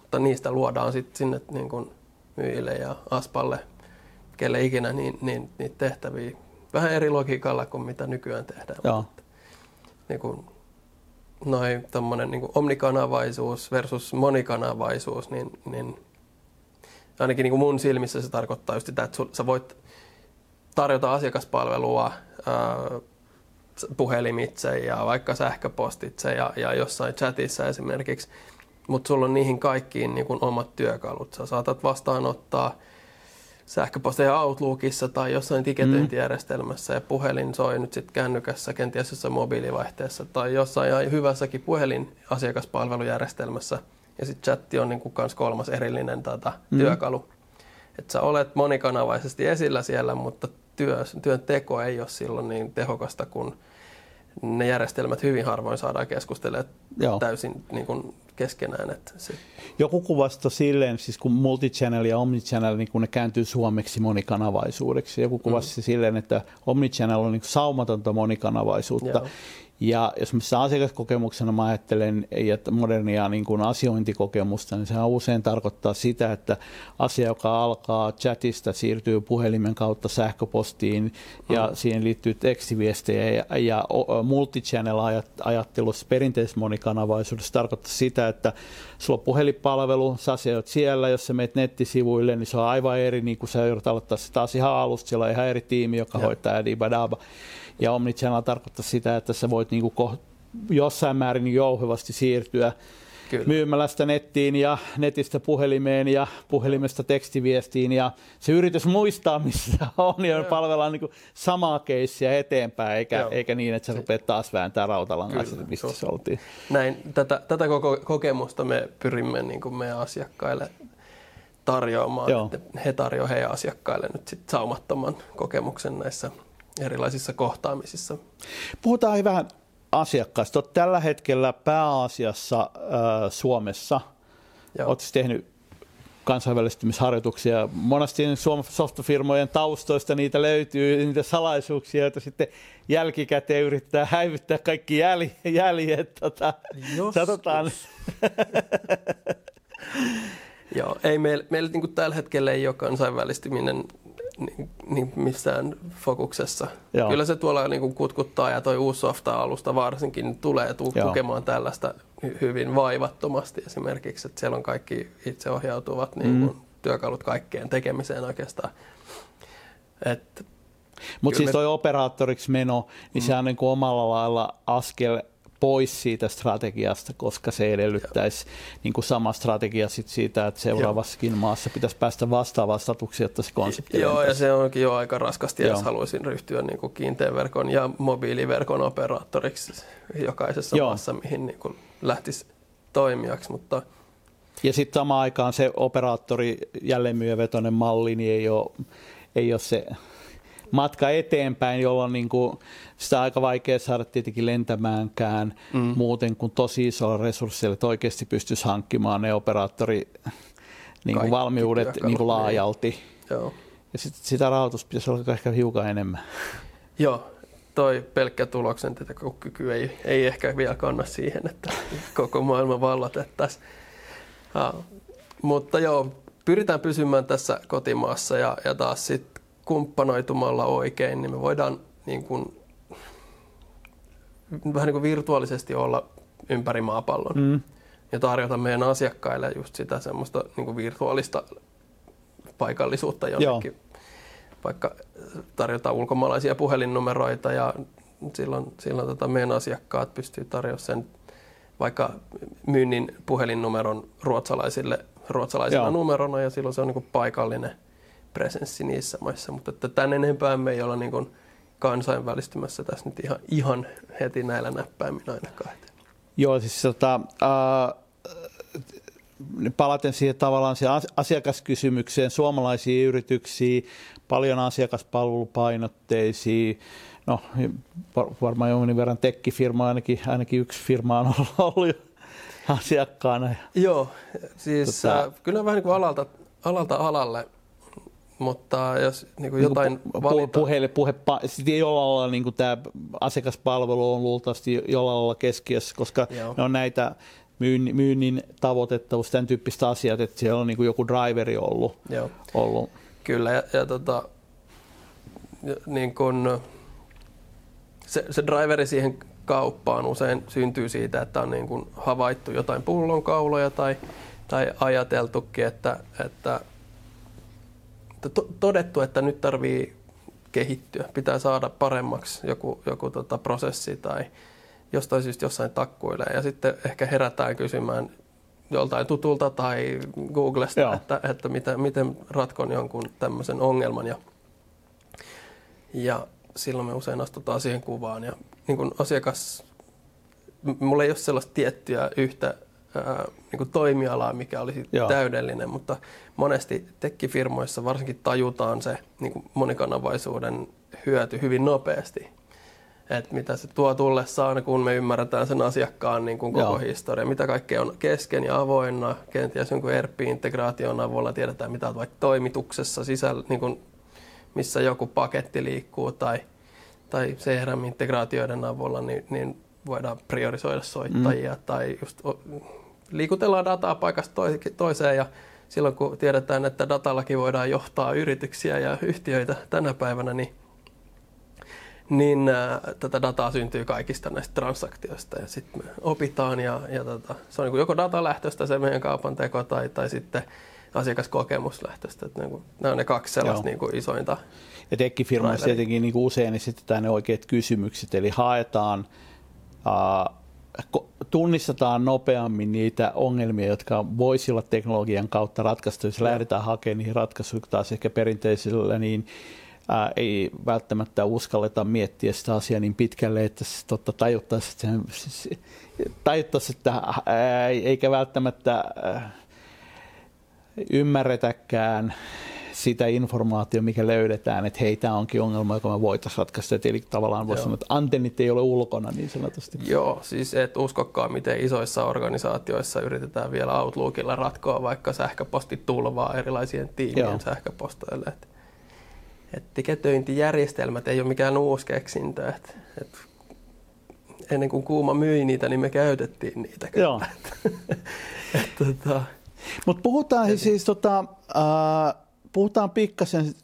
Mutta niistä luodaan sitten sinne niin kuin myyjille ja aspalle, kelle ikinä, niin, niin, niitä tehtäviä. Vähän eri logiikalla kuin mitä nykyään tehdään. Joo. Mutta, niin kuin, noi, tommonen, niin kuin omnikanavaisuus versus monikanavaisuus, niin, niin ainakin niin kuin mun silmissä se tarkoittaa just sitä, että sul, sä voit tarjota asiakaspalvelua ää, puhelimitse ja vaikka sähköpostitse ja, ja jossain chatissa esimerkiksi, mutta sulla on niihin kaikkiin niin kun omat työkalut. Sä saatat vastaanottaa sähköposteja Outlookissa tai jossain tiketöintijärjestelmässä ja puhelin soi nyt sitten kännykässä, kenties jossain mobiilivaihteessa tai jossain hyvässäkin puhelin asiakaspalvelujärjestelmässä, ja sitten chatti on niin kun kans kolmas erillinen tata, mm. työkalu. Että sä olet monikanavaisesti esillä siellä, mutta työ, työn teko ei ole silloin niin tehokasta, kun ne järjestelmät hyvin harvoin saadaan keskustelemaan Joo. täysin niin kuin keskenään. Että se. Joku kuvasto silleen, siis kun multichannel ja omnichannel, niin kun ne kääntyy suomeksi monikanavaisuudeksi. Joku kuvasti mm-hmm. silleen, että omnichannel on niin kuin saumatonta monikanavaisuutta. Joo. Ja jos mä asiakaskokemuksena mä ajattelen ja modernia niin kuin asiointikokemusta, niin sehän usein tarkoittaa sitä, että asia, joka alkaa chatista, siirtyy puhelimen kautta sähköpostiin ja mm. siihen liittyy tekstiviestejä ja, ja multichannel-ajattelussa perinteisessä monikanavaisuudessa tarkoittaa sitä, että sulla on puhelinpalvelu, sä asioit siellä, jos sä menet nettisivuille, niin se on aivan eri, niin kun sä joudut aloittaa se taas ihan alusta, siellä on ihan eri tiimi, joka ja. hoitaa ja dibadaba. Ja omnichannel tarkoittaa sitä, että sä voit niinku ko- jossain määrin jouhevasti siirtyä Kyllä. myymälästä nettiin ja netistä puhelimeen ja puhelimesta tekstiviestiin. Ja se yritys muistaa, missä on, ja palvellaan niinku samaa keissiä eteenpäin, eikä, eikä niin, että sä rupeat taas vääntää rautalangaista, mistä se oltiin. Näin, tätä, tätä koko kokemusta me pyrimme niinku meidän asiakkaille tarjoamaan. Joo. Että he tarjoavat heidän asiakkaille nyt sit saumattoman kokemuksen näissä erilaisissa kohtaamisissa. Puhutaan vähän asiakkaista. Olet tällä hetkellä pääasiassa äh, Suomessa. Olet tehnyt kansainvälistymisharjoituksia. Monasti softafirmojen taustoista niitä löytyy, niitä salaisuuksia, joita sitten jälkikäteen yrittää häivyttää kaikki jäljet. jäljet tota, sanotaan. Joo, ei meillä, meillä niin kuin tällä hetkellä ei ole kansainvälistyminen niin missään fokuksessa. Joo. Kyllä se tuolla niin kuin kutkuttaa ja toi uusi softa-alusta varsinkin tulee tukemaan tällaista hyvin vaivattomasti esimerkiksi, että siellä on kaikki itseohjautuvat mm. niin kuin työkalut kaikkeen tekemiseen oikeastaan. Että mutta siis toi me... operaattoriksi meno, niin mm. se on niin kuin omalla lailla askel pois siitä strategiasta, koska se edellyttäisi niin kuin sama strategia sit siitä, että seuraavassakin joo. maassa pitäisi päästä vastaavaan statuksiin, jotta se konsepti. Joo, ja se onkin jo aika raskasti, jos haluaisin ryhtyä niin kuin kiinteän verkon ja mobiiliverkon operaattoriksi jokaisessa joo. maassa, mihin niin kuin lähtisi toimijaksi. Mutta... Ja sitten samaan aikaan se operaattori jälleenmyyjävetoinen malli niin ei ole, ei ole se... matka eteenpäin, jolloin niin kuin sitä on aika vaikea saada tietenkin lentämäänkään mm. muuten kuin tosi isolla resursseilla, että oikeasti pystyisi hankkimaan ne operaattori niin kuin valmiudet niin kuin laajalti. Joo. Ja sit, sitä rahoitus pitäisi olla ehkä hiukan enemmän. Joo, toi pelkkä tuloksen tätä kyky ei, ei ehkä vielä kanna siihen, että koko maailma vallatettaisiin. Mutta joo, pyritään pysymään tässä kotimaassa ja, ja taas sitten kumppanoitumalla oikein, niin me voidaan niin kuin, vähän niin kuin virtuaalisesti olla ympäri maapallon mm. ja tarjota meidän asiakkaille just sitä semmoista niin kuin virtuaalista paikallisuutta jonnekin. Joo. Vaikka tarjotaan ulkomaalaisia puhelinnumeroita ja silloin, silloin tota meidän asiakkaat pystyy tarjoamaan sen vaikka myynnin puhelinnumeron ruotsalaisille ruotsalaisena Joo. numerona ja silloin se on niin kuin paikallinen presenssi niissä maissa, mutta että tämän enempää me ei olla niin kuin kansainvälistymässä tässä nyt ihan, ihan heti näillä näppäimin ainakaan. Joo, siis tota, äh, palaten siihen tavallaan siihen asiakaskysymykseen, suomalaisia yrityksiä, paljon asiakaspalvelupainotteisia, no varmaan jonkin verran tekkifirma, ainakin, ainakin yksi firma on ollut asiakkaana. Joo, siis tota, äh, kyllä vähän niin kuin alalta, alalta alalle. Mutta jos niin kuin jotain niin kuin valita... Puheille, puhe, sitten jollain lailla niin kuin tämä asiakaspalvelu on luultavasti jollain lailla keskiössä, koska Joo. ne on näitä myynnin, myynnin tavoitettavuus, tämän tyyppistä asiat, että siellä on niin kuin joku driveri ollut. Joo. ollut. Kyllä, ja, ja tota, niin kun se, se driveri siihen kauppaan usein syntyy siitä, että on niin kuin havaittu jotain pullonkauloja tai, tai ajateltukin, että, että todettu, että nyt tarvii kehittyä, pitää saada paremmaksi joku, joku tota prosessi tai jostain syystä jossain takkuilee ja sitten ehkä herätään kysymään joltain tutulta tai Googlesta, että, että miten, miten ratkon jonkun tämmöisen ongelman ja, ja silloin me usein astutaan siihen kuvaan ja niin kun asiakas, mulla ei ole sellaista tiettyä yhtä Ää, niin kuin toimialaa, mikä olisi Joo. täydellinen, mutta monesti tekkifirmoissa varsinkin tajutaan se niin kuin monikanavaisuuden hyöty hyvin nopeasti. Et mitä se tuo tullessaan, kun me ymmärretään sen asiakkaan niin kuin koko Joo. historia, mitä kaikkea on kesken ja avoinna, kenties jonkun E R P-integraation avulla tiedetään, mitä on vaikka toimituksessa sisällä, niin kuin missä joku paketti liikkuu tai, tai C R M-integraatioiden avulla, niin, niin voidaan priorisoida soittajia mm. tai just liikutellaan dataa paikasta toiseen ja silloin kun tiedetään, että datallakin voidaan johtaa yrityksiä ja yhtiöitä tänä päivänä, niin, niin ää, tätä dataa syntyy kaikista näistä transaktioista ja sitten me opitaan ja, ja tota, se on niin kuin joko datalähtöistä se meidän kaupan teko tai, tai sitten asiakaskokemuslähtöistä. Että niin kuin, nämä on ne kaksi sellaista niin kuin isointa. Ja tekkifirmassa tietenkin niin kuin usein esitetään ne oikeat kysymykset, eli haetaan Uh, tunnistetaan nopeammin niitä ongelmia, jotka voisi olla teknologian kautta ratkaistu. Jos lähdetään hakemaan niihin ratkaisuja taas ehkä perinteisillä, niin uh, ei välttämättä uskalleta miettiä sitä asiaa niin pitkälle, että totta tajuttaisiin, että uh, eikä välttämättä uh, ymmärretäkään sitä informaatiota, mikä löydetään, että hei, tämä onkin ongelma, joka me voitaisiin ratkaista. Eli tavallaan voisi sanoa, että antennit ei ole ulkona niin sanotusti. Joo, siis et uskokaan, miten isoissa organisaatioissa yritetään vielä Outlookilla ratkoa vaikka sähköpostitulvaa erilaisien tiimien Joo. sähköpostoille. Et, et tiketöintijärjestelmät ei ole mikään uusi keksintö. Et, et ennen kuin Kuuma myi niitä, niin me käytettiin niitä. Joo. et, tota... Mut puhutaan ja siis... Niin. Tota, äh, Puhutaan pikkasen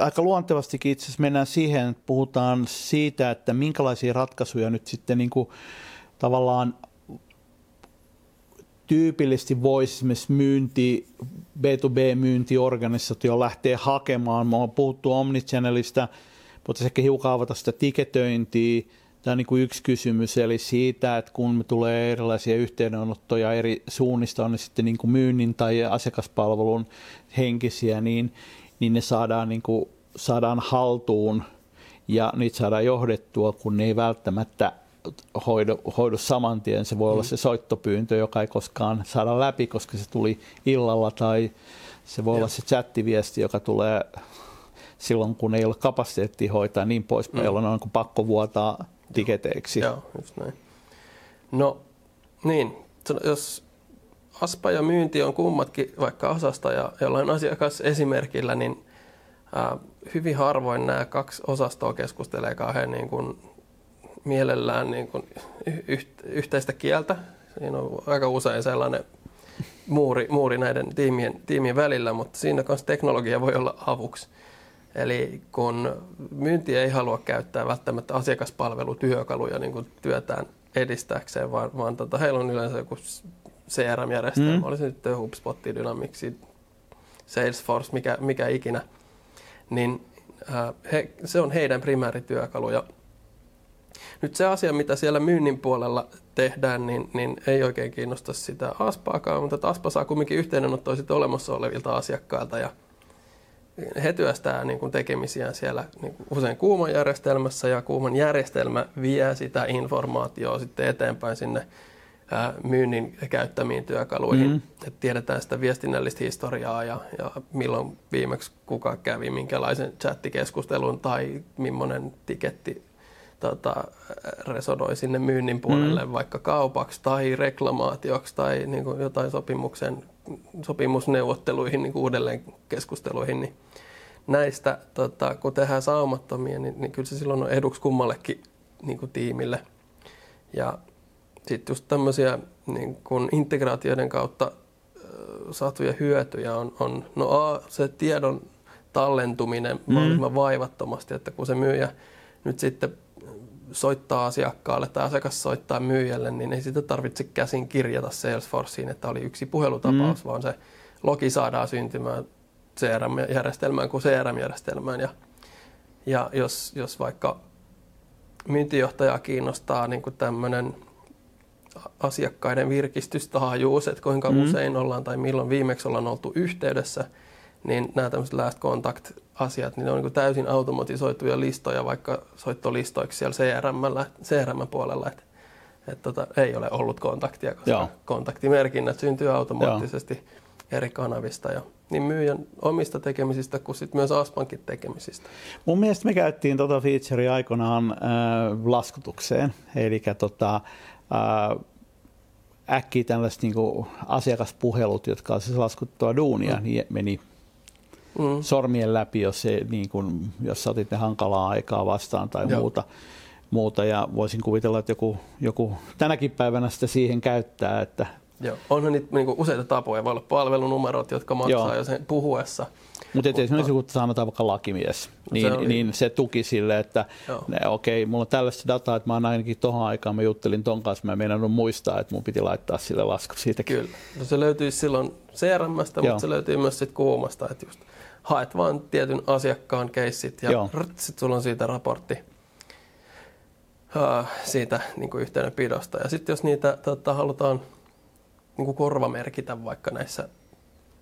aika luontevastikin itse asiassa mennään siihen, että puhutaan siitä, että minkälaisia ratkaisuja nyt sitten niin kuin tavallaan tyypillisesti voisi esimerkiksi myynti, B kaksi B-myyntiorganisaatio lähtee hakemaan. Me on puhuttu omnichannelista, mutta ehkä hiukan avata sitä tiketöintiä. Tämä on niin kuin yksi kysymys, eli siitä, että kun me tulee erilaisia yhteydenottoja eri suunnista, on ne sitten niin kuin myynnin tai asiakaspalvelun henkisiä, niin, niin ne saadaan, niin kuin, saadaan haltuun ja niitä saadaan johdettua, kun ne ei välttämättä hoidu, hoidu saman tien. Se voi mm. olla se soittopyyntö, joka ei koskaan saada läpi, koska se tuli illalla, tai se voi ja. olla se chattiviesti, joka tulee silloin, kun ei ole kapasiteettia hoitaa niin poispäin, mm. jolloin on niin pakko vuotaa tiketeiksi. Joo, just näin. No niin, jos aspa ja myynti on kummatkin vaikka osasta ja jollain asiakasesimerkillä, niin äh, hyvin harvoin nämä kaksi osastoa keskustelee kahden niin kuin, mielellään niin kuin, yh, yhteistä kieltä. Siinä on aika usein sellainen muuri, muuri näiden tiimien, tiimien välillä, mutta siinä kanssa teknologia voi olla avuksi. Eli kun myynti ei halua käyttää välttämättä asiakaspalvelutyökaluja niin kuin työtään edistääkseen, vaan, vaan tota, heillä on yleensä joku C R M-järjestelmä, mm. oli se nyt HubSpot, Dynamics, Salesforce, mikä, mikä ikinä, niin äh, he, se on heidän primäärityökaluja. Nyt se asia, mitä siellä myynnin puolella tehdään, niin, niin ei oikein kiinnosta sitä aspaakaan, mutta aspa saa kumminkin yhteydenottoa sitten olemassa olevilta asiakkailta ja he työstää niin kuin tekemisiään siellä niin kuin usein Kuuman järjestelmässä, ja Kuuman järjestelmä vie sitä informaatiota sitten eteenpäin sinne ää, myynnin käyttämiin työkaluihin. Mm. Et tiedetään sitä viestinnällistä historiaa ja, ja milloin viimeksi kuka kävi minkälaisen chattikeskustelun tai millainen tiketti tota, resonoi sinne myynnin puolelle mm. vaikka kaupaksi tai reklamaatioksi tai niin kuin jotain sopimuksen sopimusneuvotteluihin, niin uudelleen keskusteluihin, niin näistä, tota, kun tehdään saumattomia, niin, niin kyllä se silloin on eduksi kummallekin niin kuin tiimille. Ja sitten just tämmöisiä niin kuin integraatioiden kautta äh, saatuja hyötyjä on, on no a, se tiedon tallentuminen mm. mahdollisimman vaivattomasti, että kun se myyjä nyt sitten soittaa asiakkaalle tai asiakas soittaa myyjälle, niin ei sitä tarvitse käsin kirjata Salesforceen, että oli yksi puhelutapaus, mm. vaan se logi saadaan syntymään C R M-järjestelmään kuin C R M-järjestelmään. Ja, ja jos, jos vaikka myyntijohtajaa kiinnostaa niin kuin tämmöinen asiakkaiden virkistystaajuus, että kuinka mm. usein ollaan tai milloin viimeksi ollaan oltu yhteydessä, niin nämä tämmöiset last contact-asiat, niin ne on niin täysin automatisoituja listoja, vaikka soittolistoiksi siellä C R M-puolella, että et tota, ei ole ollut kontaktia, koska Joo. kontaktimerkinnät syntyy automaattisesti Joo. eri kanavista, ja niin myyjän omista tekemisistä kuin sit myös Aspankin tekemisistä. Mun mielestä me käyttiin tota featurea aikanaan äh, laskutukseen, eli tota, äh, äkkiä tällaiset niin kuin asiakaspuhelut, jotka on siis laskuttua duunia, mm. niin meni Mm. sormien läpi, jos, se, niin kun, jos otit ne hankalaa aikaa vastaan tai Joo. muuta. muuta. Ja voisin kuvitella, että joku, joku tänäkin päivänä sitä siihen käyttää. Että Joo. Onhan niitä niin kuin useita tapoja. Voi olla palvelunumerot, jotka maksaa Joo. jo sen puhuessa. Mut Mutta esimerkiksi kun sanotaan vaikka lakimies, niin se, oli... niin se tuki sille, että okei, okay, mulla on tällaista dataa, että mä oon ainakin tohon aikaan, mä juttelin ton kanssa, mä en meinannut muistaa, että mun piti laittaa sille lasku siitäkin. Kyllä. No se löytyy silloin C R M:stä, mutta se löytyy myös sit Kuumasta, että just haet vaan tietyn asiakkaan keissit ja rrt, sit sulla on siitä raportti uh, siitä niin kuin yhteydenpidosta. Ja sitten jos niitä tota, halutaan niin kuin korvamerkitä vaikka näissä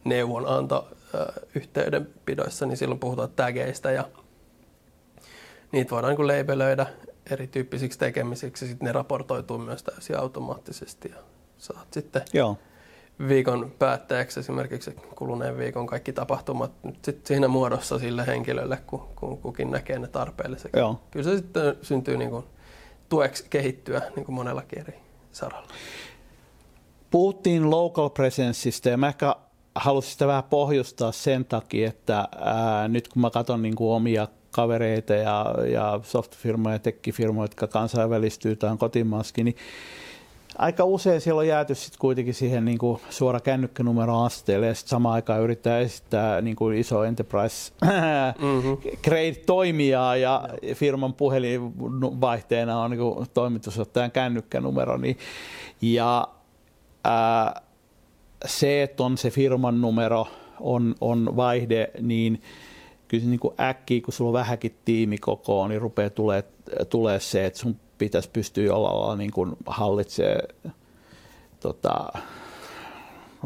neuvonanto-yhteydenpidoissa, niin silloin puhutaan tägeistä ja niitä voidaan niin kuin leipelöidä erityyppisiksi tekemisiksi. Sitten ne raportoituu myös täysin automaattisesti ja saat sitten Joo. viikon päätteeksi esimerkiksi kuluneen viikon kaikki tapahtumat nyt sit siinä muodossa sille henkilölle, kun, kun kukin näkee ne tarpeelliseksi. Joo. Kyllä se sitten syntyy niin kuin tueksi kehittyä niin kuin monellakin eri saralla. Puhuttiin local presenceista ja mä ehkä halusin sitä vähän pohjustaa sen takia, että ää, nyt kun mä katson niin kuin omia kavereita ja, ja softfirmoja ja tekkifirmoja, jotka kansainvälistyy tai on kotimaassakin, niin aika usein siellä on jääty sitten kuitenkin siihen niin kuin suora kännykkänumeron asteelle ja sitten samaan aikaan yrittää esittää niin kuin iso enterprise mm-hmm. grade toimijaa ja firman puhelinvaihteena on niin kuin toimitusjohtajan kännykkänumero. Niin, ja ää, se, että on se firman numero, on, on vaihde, niin kyllä niin kuin äkkiä, kun sulla on vähänkin tiimikokoa, niin rupeaa tulee, tulee se, että sun pitäisi pystyä jollain lailla niin kuin hallitsemaan tota,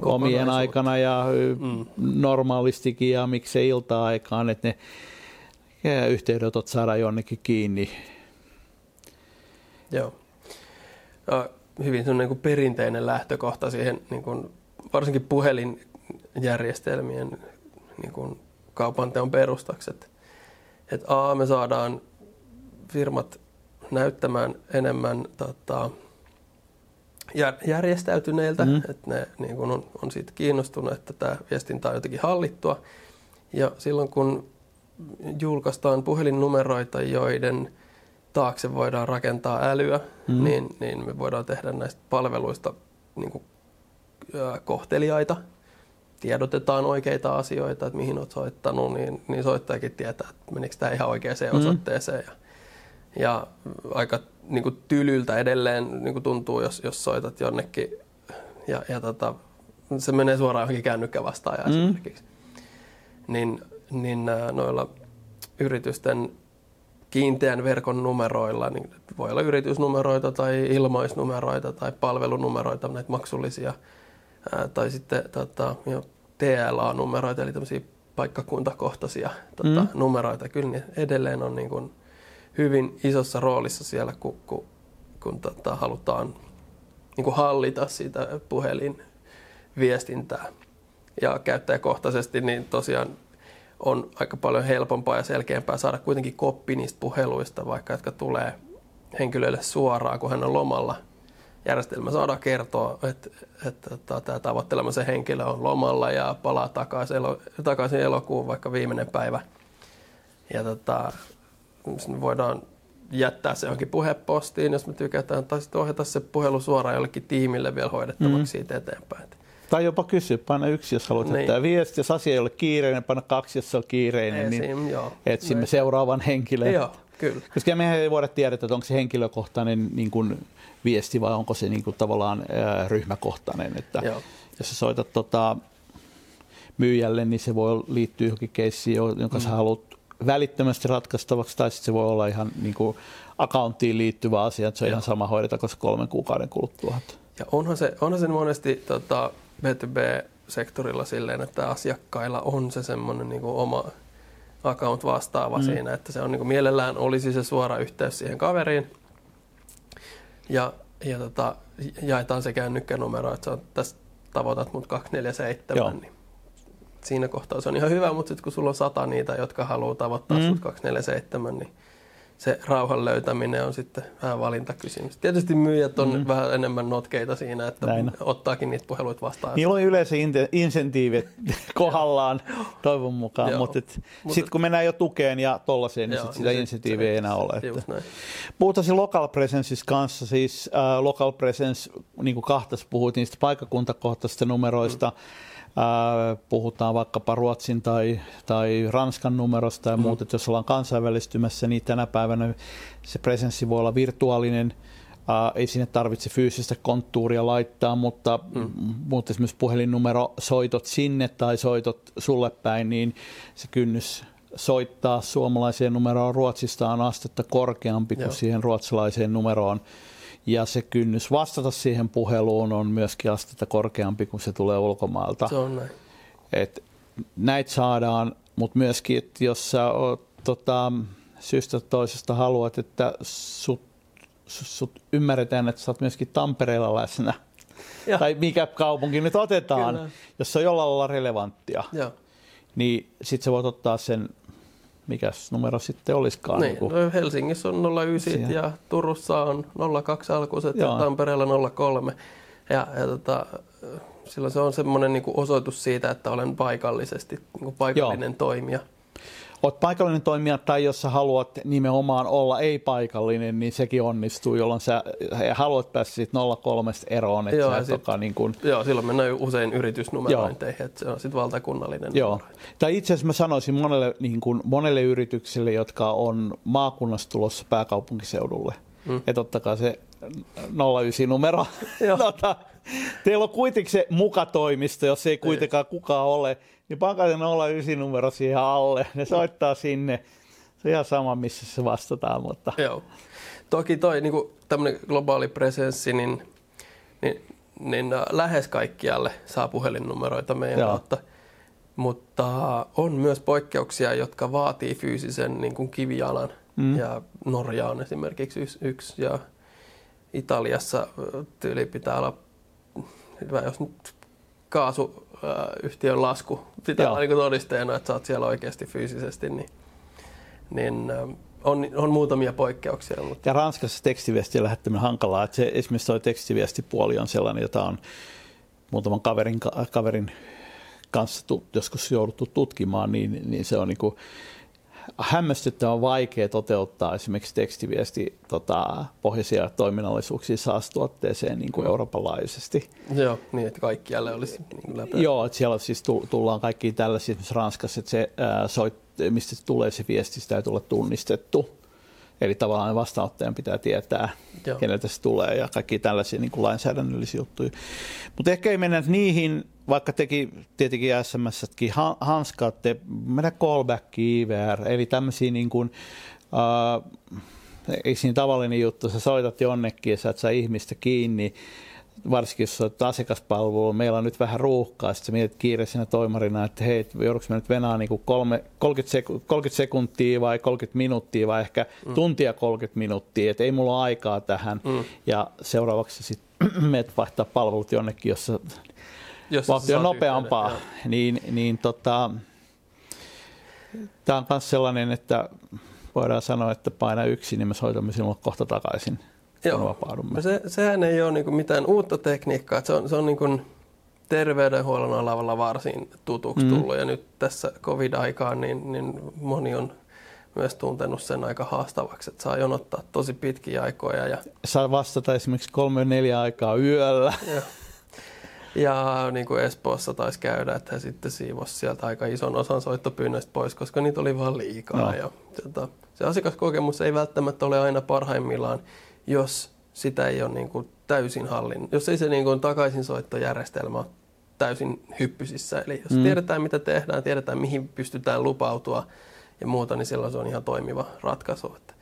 omien aikana ja mm. normaalistikin ja miksei ilta-aikaan, että ne yhteydenotot saadaan jonnekin kiinni. Joo. Ja hyvin se on niin kuin perinteinen lähtökohta siihen, niin kuin varsinkin puhelinjärjestelmien niin kuin kaupanteon perustaksi, että, että a, me saadaan firmat näyttämään enemmän tota, järjestäytyneiltä, mm. että ne niin kun on, on siitä kiinnostunut, että tämä viestintä on jotenkin hallittua. Ja silloin kun julkaistaan puhelinnumeroita, joiden taakse voidaan rakentaa älyä, mm. niin, niin me voidaan tehdä näistä palveluista niin kun, ää, kohteliaita. Tiedotetaan oikeita asioita, että mihin olet soittanut, niin, niin soittajakin tietää, että menikö tämä ihan oikeaan mm. osoitteeseen. Ja, ja aika niin kuin tylyltä edelleen niin kuin tuntuu, jos, jos soitat jonnekin ja, ja tota, se menee suoraan johonkin kännykkävastaajaan mm. esimerkiksi. Niin, niin noilla yritysten kiinteän verkon numeroilla, niin voi olla yritysnumeroita tai ilmaisnumeroita tai palvelunumeroita, näitä maksullisia, ää, tai sitten tota, T L A-numeroita, eli tämmöisiä paikkakuntakohtaisia tota, mm. numeroita. Kyllä niin edelleen on niin kuin hyvin isossa roolissa siellä, kun, kun, kun tota, halutaan niin kuin hallita sitä puhelinviestintää. Ja käyttäjäkohtaisesti niin tosiaan on aika paljon helpompaa ja selkeämpää saada kuitenkin koppi niistä puheluista, vaikka jotka tulee henkilölle suoraan, kun hän on lomalla. Järjestelmä saadaan kertoa, että, että, että tämä tavoittelemisen henkilö on lomalla ja palaa takaisin, elo, takaisin elokuun, vaikka viimeinen päivä. Ja, tota, sitten voidaan jättää se johonkin puhepostiin, jos me tykätään, tai sitten ohjata se puhelu suoraan jollekin tiimille vielä hoidettavaksi mm. siitä eteenpäin. Tai jopa kysy, paina yksi, jos haluat niin. jättää viesti, jos asia ei ole kiireinen, paina kaksi, jos se on kiireinen, Esim, niin etsimme Esim. seuraavan henkilön. Joo, kyllä. Koska mehän ei voida tiedetä, että onko se henkilökohtainen niin kuin viesti vai onko se niin kuin tavallaan äh, ryhmäkohtainen. Että jos sä soitat tota, myyjälle, niin se voi liittyä johonkin keissiin, jonka mm. sä haluat välittömästi ratkaistavaksi, tai sitten se voi olla ihan niin kuin accounttiin liittyvä asia, että se on ja. ihan sama hoideta, koska kolmen kuukauden kuluttua. Ja onhan se, onhan se monesti tota, B two B-sektorilla silleen, että asiakkailla on se semmoinen niin kuin oma account vastaava mm. siinä, että se on niin kuin mielellään olisi se suora yhteys siihen kaveriin, ja, ja tota, jaetaan se kännykkänumero, että se on, tässä tavoitat mut kaksi neljä seitsemän, niin siinä kohtaa se on ihan hyvä, mutta sitten kun sulla on sata niitä, jotka haluaa tavoittaa mm. sut kaksi neljä seitsemän, niin se rauhan löytäminen on sitten vähän valintakysymys. Tietysti myyjät on mm. vähän enemmän notkeita siinä, että Näin. ottaakin niitä puheluita vastaan. Niillä on yleensä insentiivit kohdallaan toivon mukaan, mutta Mut sitten kun mennään jo tukeen ja tollaiseen, niin sitten sitä niin insentiiviä ei enää ole. Puhutaan local presences kanssa, siis uh, local presence, niin kuin kahtas puhuit, niistä paikkakuntakohtaisista numeroista. Mm. Puhutaan vaikkapa Ruotsin tai, tai Ranskan numerosta ja muuta, mm. jos ollaan kansainvälistymässä, niin tänä päivänä se presenssi voi olla virtuaalinen, äh, ei sinne tarvitse fyysistä konttuuria laittaa, mutta, mm. mutta esimerkiksi puhelinnumero, soitot sinne tai soitot sulle päin, niin se kynnys soittaa suomalaiseen numeroon Ruotsista on astetta korkeampi kuin siihen ruotsalaiseen numeroon. Ja se kynnys vastata siihen puheluun on myöskin astetta korkeampi, kun se tulee ulkomailta. Se on näin. Et näitä saadaan, mutta myöskin, että jos sä oot, tota, syystä toisesta haluat, että sut, sut ymmärretään, että sä oot myöskin Tampereella läsnä, ja. tai mikä kaupunki nyt otetaan, Kyllä. jos se on jollain lailla relevanttia, ja. niin sit sä voit ottaa sen. Mikäs numero sitten olisikaan? Niin, niin no Helsingissä on nolla yhdeksän ja Turussa on nolla kaksi alkuiset Joo. ja Tampereella nolla kolme. Ja, ja tota, silloin se on semmoinen niin kuin osoitus siitä, että olen paikallisesti niin kuin paikallinen Joo. toimija. oot paikallinen toimija tai jos sä haluat nimenomaan olla ei-paikallinen, niin sekin onnistuu, jolloin sä haluat päästä siitä nolla kolmesta eroon. Että joo, sä et sit, niin kun... joo, silloin mennään usein yritysnumerointeihin, että se on sitten valtakunnallinen. Joo. Tai itse asiassa mä sanoisin monelle, niin kun, monelle yritykselle, jotka on maakunnasta tulossa pääkaupunkiseudulle, hmm. että ottakaa se nolla yhdeksän numero. Tota, teillä on kuitenkin se mukatoimisto, jos ei kuitenkaan kukaan ole, niin pankaa nolla yhdeksän numero siihen alle. Ne soittaa sinne. Se on ihan sama, missä se vastataan. Mutta. Joo. Toki toi niin kuin tämmöinen globaali presenssi, niin, niin, niin lähes kaikkialle saa puhelinnumeroita meidän Joo. kautta. Mutta on myös poikkeuksia, jotka vaatii fyysisen niin kuin kivijalan. Mm. Ja Norja on esimerkiksi yksi. yksi ja Italiassa tyyli pitää olla, jos nyt kaasuyhtiön lasku pitää olla niin todisteena, että sä oot siellä oikeasti fyysisesti, niin, niin on, on muutamia poikkeuksia. Mutta. Ja Ranskassa tekstiviestin lähettäminen on hankalaa, että se, esimerkiksi tuo tekstiviestipuoli on sellainen, jota on muutaman kaverin, kaverin kanssa tu, joskus jouduttu tutkimaan, niin, niin se on niin kuin hämmästyttävän vaikea toteuttaa esimerkiksi tekstiviesti tota, pohjaisia toiminnallisuuksia SaaS-tuotteeseen niin kuin Euroopan laajuisesti. Joo, niin että kaikkialle olisi niin läpi. Joo, että siellä siis tullaan kaikkiin tällaisiin, esimerkiksi Ranskassa, että se, ää, soit, mistä se tulee se viesti, sitä ei tule tunnistettu. Eli tavallaan vastaanottajan pitää tietää, Joo. keneltä se tulee ja kaikki tällaisia niin kuin lainsäädännöllisiä juttuja. Mutta ehkä ei mennä niihin, vaikka tekin tietenkin S M S-sätkin hanskaatte, mennä callbackiin I V R, eli tämmöisiä niin kuin, äh, ei siinä tavallinen juttu, sä soitat jonnekin ja sä et saa ihmistä kiinni, varsinkin jos olet asiakaspalvelu, meillä on nyt vähän ruuhkaa, sitten mietit kiireisenä toimarina, että hei, joudutko mä nyt venää niin kuin kolme, kolmekymmentä sekuntia vai kolmekymmentä minuuttia vai ehkä mm. tuntia kolmekymmentä minuuttia, että ei mulla ole aikaa tähän. Mm. Ja seuraavaksi sitten menet vaihtaa palvelut jonnekin, jossa vauhti on nopeampaa. Yhteyden, niin, niin tota, tämä on myös sellainen, että voidaan sanoa, että paina yksi, niin me soitamme sinulle kohta takaisin. Se, sehän ei ole niinku mitään uutta tekniikkaa, se on, se on niinku terveydenhuollon alalla varsin tutuksi tullut mm. ja nyt tässä covid-aikaan niin, niin moni on myös tuntenut sen aika haastavaksi, että saa jonottaa tosi pitkiä aikoja. Ja saa vastata esimerkiksi kolme neljä aikaa yöllä. Ja, ja niin kuin Espoossa taisi käydä, että he sitten siivosi sieltä aika ison osan soittopyynnöistä pois, koska niitä oli vaan liikaa. No. Ja, tota, se asiakaskokemus ei välttämättä ole aina parhaimmillaan. Jos sitä ei ole niin kuin täysin hallin, jos ei se niin kuin takaisinsoittojärjestelmä ole täysin hyppysissä, eli jos mm. tiedetään mitä tehdään, tiedetään mihin pystytään lupautua ja muuta, niin silloin se on ihan toimiva ratkaisu. Että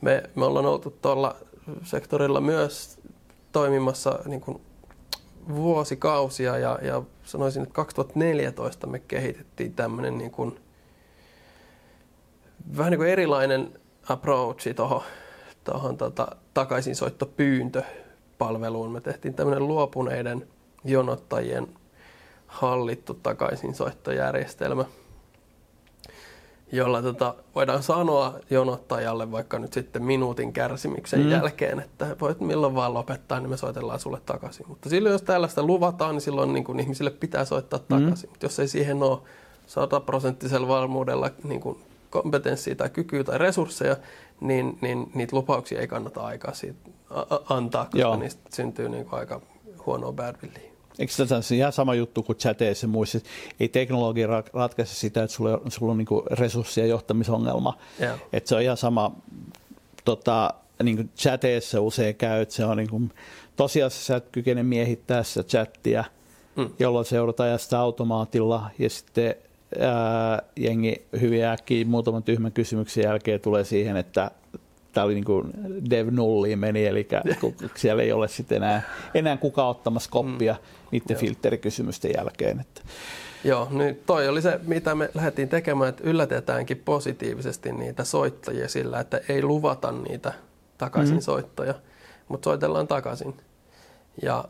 me, me ollaan oltu tuolla sektorilla myös toimimassa niin kuin vuosikausia ja, ja sanoisin, että kaksituhattaneljätoista me kehitettiin tämmöinen niin kuin, vähän niin kuin erilainen approachi tuohon. Tuohon tota, takaisinsoittopyyntöpalveluun. Me tehtiin tämmöinen luopuneiden jonottajien hallittu takaisinsoittojärjestelmä, jolla tota, voidaan sanoa jonottajalle vaikka nyt sitten minuutin kärsimyksen mm. jälkeen, että voit milloin vaan lopettaa, niin me soitellaan sulle takaisin. Mutta silloin, jos tällaista luvataan, niin silloin niin kuin ihmisille pitää soittaa mm. takaisin. Mutta jos ei siihen ole sataprosenttisella varmuudella niin kuin kompetenssia tai kykyä tai resursseja, niin, niin niitä lupauksia ei kannata aikaa siitä antaa, koska Joo. niistä syntyy niin kuin aika huonoa badwillia. Eikö se ole ihan sama juttu kuin chateissä muissa? Ei teknologia ratkaise sitä, että sulla on, sulla on niin kuin resurssien johtamisongelma. Että se on ihan sama, tota, niin kuin chateissä usein käy, että se on niin kuin, tosiasiassa sä et kykene miehittää sitä chattia, mm. jolloin seurataan ja sitä automaatilla ja sitten Ää, jengi hyvin äkkiä muutaman tyhmän kysymyksen jälkeen tulee siihen, että tämä oli niin kuin dev nulliin meni, eli siellä ei ole sitten enää, enää kukaan ottamassa koppia mm. niiden Joo. filterikysymysten jälkeen. Että. Joo, niin toi oli se, mitä me lähdettiin tekemään, että yllätetäänkin positiivisesti niitä soittajia sillä, että ei luvata niitä takaisin mm. soittoja, mutta soitellaan takaisin. Ja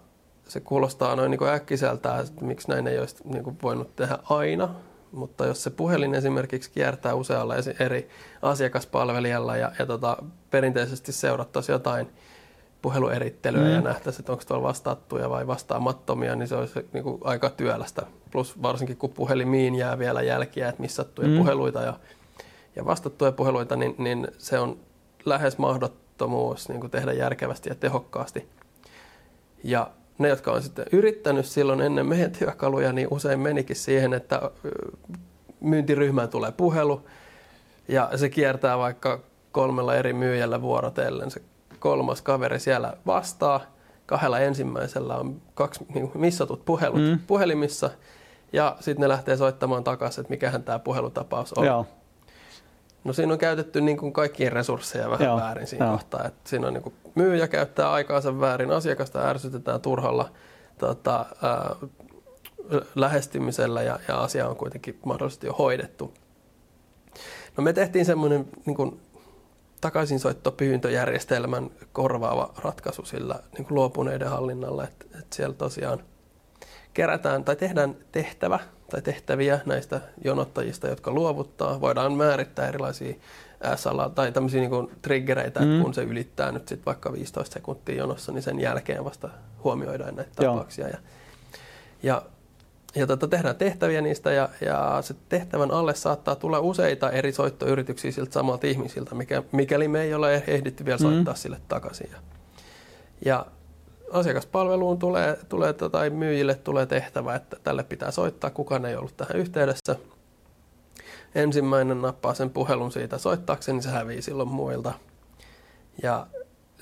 se kuulostaa noin niin kuin äkkiseltään, että miksi näin ei olisi niin kuin voinut tehdä aina. Mutta jos se puhelin esimerkiksi kiertää usealla eri asiakaspalvelijalla ja, ja tota, perinteisesti seurattaisiin jotain puheluerittelyä mm. ja nähtäisiin, että onko tuolla vastattuja vai vastaamattomia, niin se olisi niin kuin aika työlästä. Plus varsinkin kun puhelimiin jää vielä jälkiä, että missattuja mm. puheluita ja ja vastattuja puheluita, niin, niin se on lähes mahdottomuus niin kuin tehdä järkevästi ja tehokkaasti. Ja ne, jotka on sitten yrittänyt silloin ennen meidän työkaluja, niin usein menikin siihen, että myyntiryhmään tulee puhelu ja se kiertää vaikka kolmella eri myyjällä vuorotellen. Se kolmas kaveri siellä vastaa, kahdella ensimmäisellä on kaksi niin kuin missatut puhelut mm. puhelimissa ja sitten ne lähtee soittamaan takaisin, että mikähän tämä puhelutapaus on. Joo. No siinä on käytetty niin kuin kaikkien resursseja vähän Joo. väärin siinä Joo. kohtaa. Et siinä on niin kuin myyjä käyttää aikaansa väärin, asiakasta ärsytetään turhalla tota, ää, lähestymisellä ja, ja asia on kuitenkin mahdollisesti jo hoidettu. No me tehtiin semmoinen niin kuin takaisinsoittopyyntöjärjestelmän korvaava ratkaisu sillä niin kuin luopuneiden hallinnalla, että et siellä tosiaan kerätään tai tehdään tehtävä tai tehtäviä näistä jonottajista, jotka luovuttaa. Voidaan määrittää erilaisia S L A tai tämmöisiä niin kuin triggereitä, mm. että kun se ylittää nyt sit vaikka viisitoista sekuntia jonossa, niin sen jälkeen vasta huomioidaan näitä Joo. tapauksia. Ja, ja, ja tota, tehdään tehtäviä niistä ja, ja se tehtävän alle saattaa tulla useita eri soittoyrityksiä siltä samalta ihmisiltä, mikä, mikäli me ei ole ehditty vielä soittaa mm. sille takaisin. Ja, ja asiakaspalveluun tulee, tulee, tai myyjille tulee tehtävä, että tälle pitää soittaa. Kukaan ei ollut tähän yhteydessä. Ensimmäinen nappaa sen puhelun siitä soittaakseen, niin se hävii silloin muilta. Ja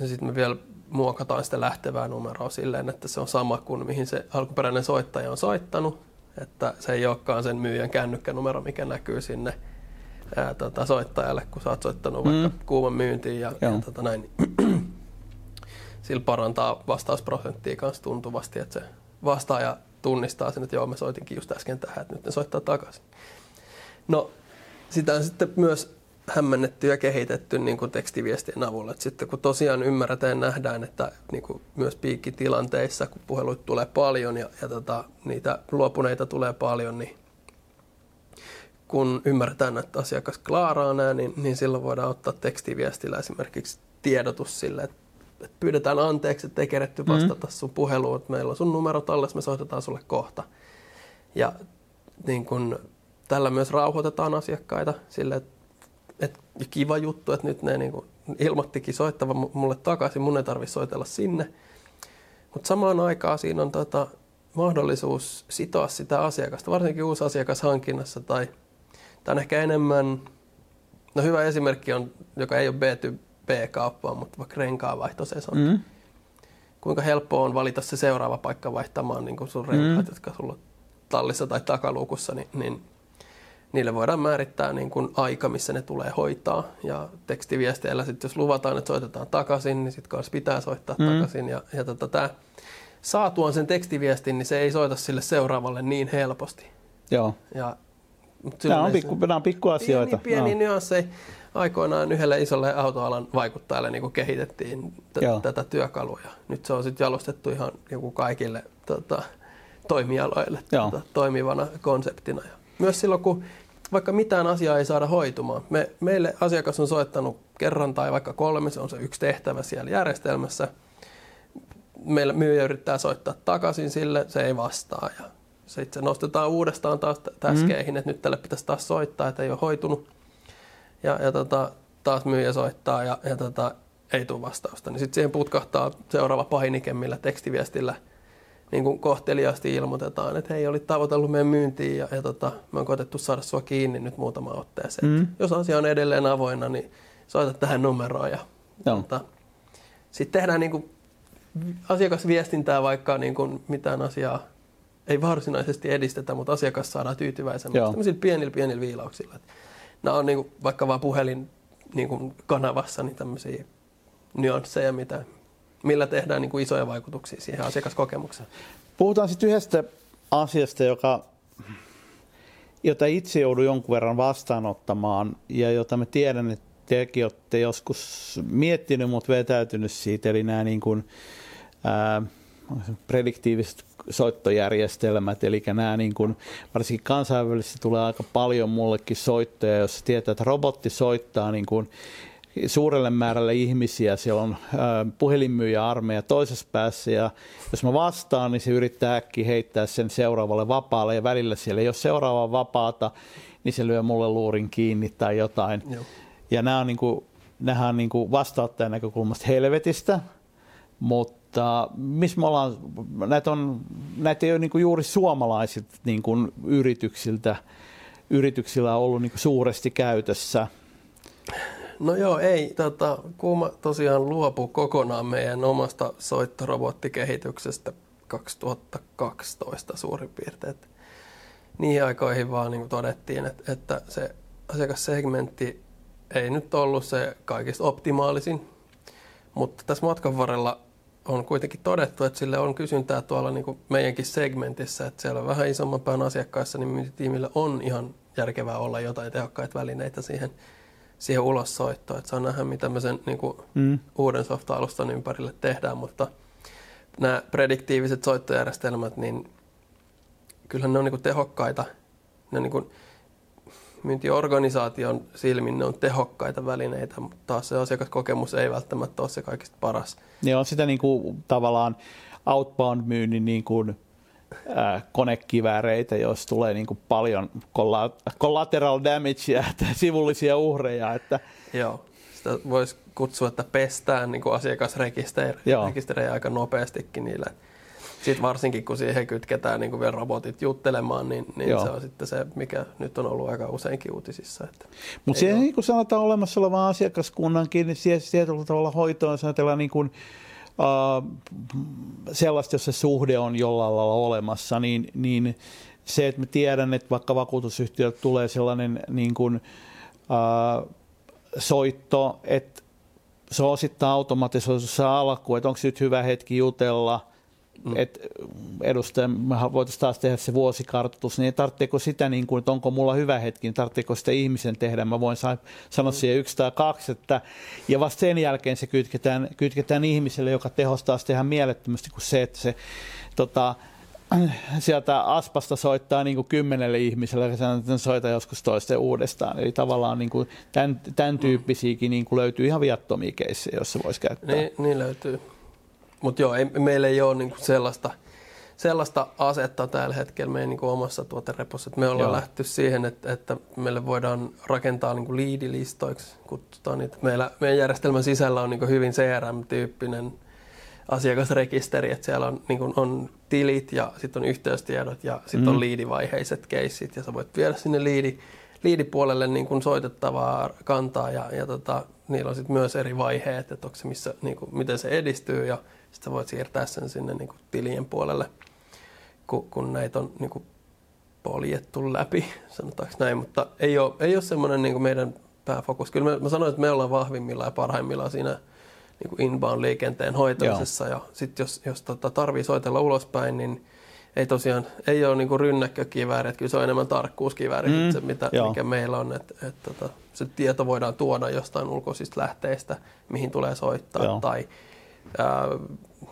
sitten me vielä muokataan sitä lähtevää numeroa silleen, että se on sama kuin mihin se alkuperäinen soittaja on soittanut. Että se ei olekaan sen myyjän kännykkänumero, mikä näkyy sinne ää, tota, soittajalle, kun sä oot soittanut mm. vaikka Kuuman myyntiin ja, ja tota, näin. Sillä parantaa vastausprosenttia kanssa tuntuvasti, että se vastaaja tunnistaa sen, että joo, mä soitinkin just äsken tähän, että nyt ne soittaa takaisin. No, sitä on sitten myös hämmennetty ja kehitetty niin kuin tekstiviestien avulla. Et sitten kun tosiaan ymmärretään ja nähdään, että niin kuin myös piikkitilanteissa, kun puheluita tulee paljon ja, ja tota, niitä luopuneita tulee paljon, niin kun ymmärretään, että asiakas klaaraa nämä, niin, niin silloin voidaan ottaa tekstiviestillä esimerkiksi tiedotus sille, että että pyydetään anteeksi, että ei keretty vastata sun puheluun, että meillä on sun numero tallessa, me soitetaan sulle kohta. Ja niin kun, tällä myös rauhoitetaan asiakkaita sille, että, että kiva juttu, että nyt ne niin kun, ilmoittikin soittavan mulle takaisin, mun ei tarvitse soitella sinne. Mutta samaan aikaan siinä on tota, mahdollisuus sitoa sitä asiakasta, varsinkin uusi asiakashankinnassa tai, tai ehkä enemmän, no hyvä esimerkki on, joka ei ole B two B B-kauppaan, mutta vaikka renkaanvaihtosesonki. Mm. Kuinka helppoa on valita se seuraava paikka vaihtamaan niin kun sun renkaat, mm. jotka sulla on tallissa tai takaluukussa, niin, niin niille voidaan määrittää niin kun aika, missä ne tulee hoitaa. Ja tekstiviesteillä sitten, jos luvataan, että soitetaan takaisin, niin sitten kanssa pitää soittaa mm. takaisin. Ja, ja tota, tää, saatuaan sen tekstiviestin, niin se ei soita sille seuraavalle niin helposti. Joo. Ja, Tämä on pikku, nämä on pikkuasioita. Pieni, pieni no. nyanssi. Aikoinaan yhdelle isolle autoalan vaikuttajalle niin kehitettiin t- tätä työkalua. Nyt se on sitten jalostettu ihan joku kaikille tota, toimialoille tota, toimivana konseptina. Ja myös silloin, kun vaikka mitään asiaa ei saada hoitumaan. Me, meille asiakas on soittanut kerran tai vaikka kolme, se on se yksi tehtävä siellä järjestelmässä. Meillä myyjä yrittää soittaa takaisin sille, se ei vastaa. Ja sitten se nostetaan uudestaan taas täskeihin, mm. että nyt tälle pitäisi taas soittaa, että ei ole hoitunut. Ja, ja tota, taas myyjä soittaa ja, ja tota, ei tule vastausta. Niin sitten siihen putkahtaa seuraava painike, millä tekstiviestillä niin kun kohteliaasti ilmoitetaan, että hei, olit tavoitellut meidän myyntiin ja, ja tota, me on koetettu saada sua kiinni nyt muutama otteeseen. Mm. Jos asia on edelleen avoinna, niin soita tähän numeroon. Tota, sitten tehdään niin kun asiakasviestintää, vaikka niin kun mitään asiaa ei varsinaisesti edistetä, mutta asiakas saadaan tyytyväisemmäksi tämmöisillä pienillä, pienillä viilauksilla. Nämä on niin kuin, vaikka vaan puhelin niin kuin kanavassa niin tämmöisiä nyansseja, mitä, millä tehdään niin kuin isoja vaikutuksia siihen asiakaskokemukseen. Puhutaan sitten yhdestä asiasta, joka, jota itse joudun jonkun verran vastaanottamaan ja jota mä tiedän, että tekin olette joskus miettinyt, mutta vetäytynyt siitä. Eli nämä niin kuin, ää, prediktiiviset soittojärjestelmät, eli nämä niin kuin, varsinkin kansainvälisesti tulee aika paljon mullekin soittoja, jos tietää, että robotti soittaa niin kuin suurelle määrälle ihmisiä, siellä on äh, puhelinmyyjä armeija toisessa päässä ja jos mä vastaan, niin se yrittää äkkiä heittää sen seuraavalle vapaalle ja välillä siellä ei ole seuraavaa vapaata, niin se lyö mulle luurin kiinni tai jotain. Joo. Ja nämä on, niin kuin, nämä on niin kuin vastaanottajan näkökulmasta helvetistä, mutta missä me ollaan, näitä, on, näitä ei ole niin kuin juuri suomalaisilta niin kuin yrityksiltä, yrityksillä on ollut niin kuin suuresti käytössä. No joo, ei. Tota, Kuuma tosiaan luopui kokonaan meidän omasta soittorobottikehityksestä kaksituhattakaksitoista suurin piirtein. Niihin aikoihin vaan niin todettiin, että, että se asiakassegmentti ei nyt ollut se kaikista optimaalisin, mutta tässä matkan varrella on kuitenkin todettu, että sille on kysyntää tuolla niin meidänkin segmentissä, että siellä vähän isomman pään asiakkaissa, niin myyntitiimillä on ihan järkevää olla jotain tehokkaita välineitä siihen, siihen ulos soittoon, että saa nähdä, mitä me sen niin kuin, mm. uuden softa-alustan ympärille tehdään, mutta nämä prediktiiviset soittojärjestelmät, niin kyllähän ne on niin kuin tehokkaita, ne niin kuin myyntiorganisaation silmin ne on tehokkaita välineitä, mutta taas se asiakaskokemus ei välttämättä ole se kaikista paras. Ne on sitä niin kuin tavallaan outbound-myynnin niin kuin konekivääreitä, jos tulee niin kuin paljon collateral damagea, sivullisia uhreja. Että joo, sitä voisi kutsua, että pestään niin kuin asiakasrekisterejä aika nopeastikin niillä. Sitten varsinkin, kun siihen kytketään niin kuin vielä robotit juttelemaan, niin, niin se on sitten se, mikä nyt on ollut aika useinkin uutisissa. Mutta siihen niin kuin sanotaan olemassa olevaan asiakaskunnankin, niin siihen tietyllä tavalla hoitoon sanotaan niin kuin Uh, sellaista, jos se suhde on jollain lailla olemassa, niin, niin se, että me tiedän, että vaikka vakuutusyhtiöltä tulee sellainen niin kuin, uh, soitto, että se on osittain automatisoidussa alkuun, että onko nyt hyvä hetki jutella, mm. että edustaja, me voitaisiin taas tehdä se vuosikartoitus, niin tarvitseeko sitä, niin kuin, että onko mulla hyvä hetki, niin tarvitseeko sitä ihmisen tehdä, mä voin sa- sanoa mm. siihen yksi tai kaksi, että, ja vasta sen jälkeen se kytketään, kytketään ihmiselle, joka tehostaa sitä ihan mielettömästi kuin se, että se tota, sieltä Aspasta soittaa niin kuin kymmenelle ihmiselle, ja sanoo, että soita joskus toisten uudestaan, eli tavallaan niin kuin tämän, tämän tyyppisiäkin niin kuin löytyy ihan viattomia keissejä, jos se voisi käyttää. Niin, niin löytyy. Mutta joo, ei, meillä ei ole niinku sellaista, sellaista asetta tällä hetkellä meidän niinku omassa tuoterepossa. Et me ollaan lähty siihen, että, että meille voidaan rakentaa niinku liidilistoiksi, kutsutaan niitä. Meillä, meidän järjestelmän sisällä on niinku hyvin C R M-tyyppinen asiakasrekisteri, että siellä on, niinku, on tilit ja sitten on yhteystiedot ja sitten mm. on liidivaiheiset keissit. Ja sä voit viedä sinne liidi, liidipuolelle niinku soitettavaa kantaa ja, ja tota, niillä on sitten myös eri vaiheet, että onko se missä, niinku, miten se edistyy ja sitten voit siirtää sen sinne niin kuin tilien puolelle, kun, kun näitä on niin kuin poljettu läpi, sanotaanko näin. Mutta ei ole, ei ole semmoinen niin kuin meidän pääfokus. Kyllä me, mä sanoin, että me ollaan vahvimmilla ja parhaimmilla siinä niin kuin inbound-liikenteen hoitamisessa. Ja sitten jos, jos tota, tarvii soitella ulospäin, niin ei tosiaan ei ole niin kuin rynnäkkökivääri. Että kyllä se on enemmän tarkkuuskivääri, mm, se, mitä, mikä meillä on. Et, et, tota, se tieto voidaan tuoda jostain ulkoisista lähteistä, mihin tulee soittaa. Joo. Tai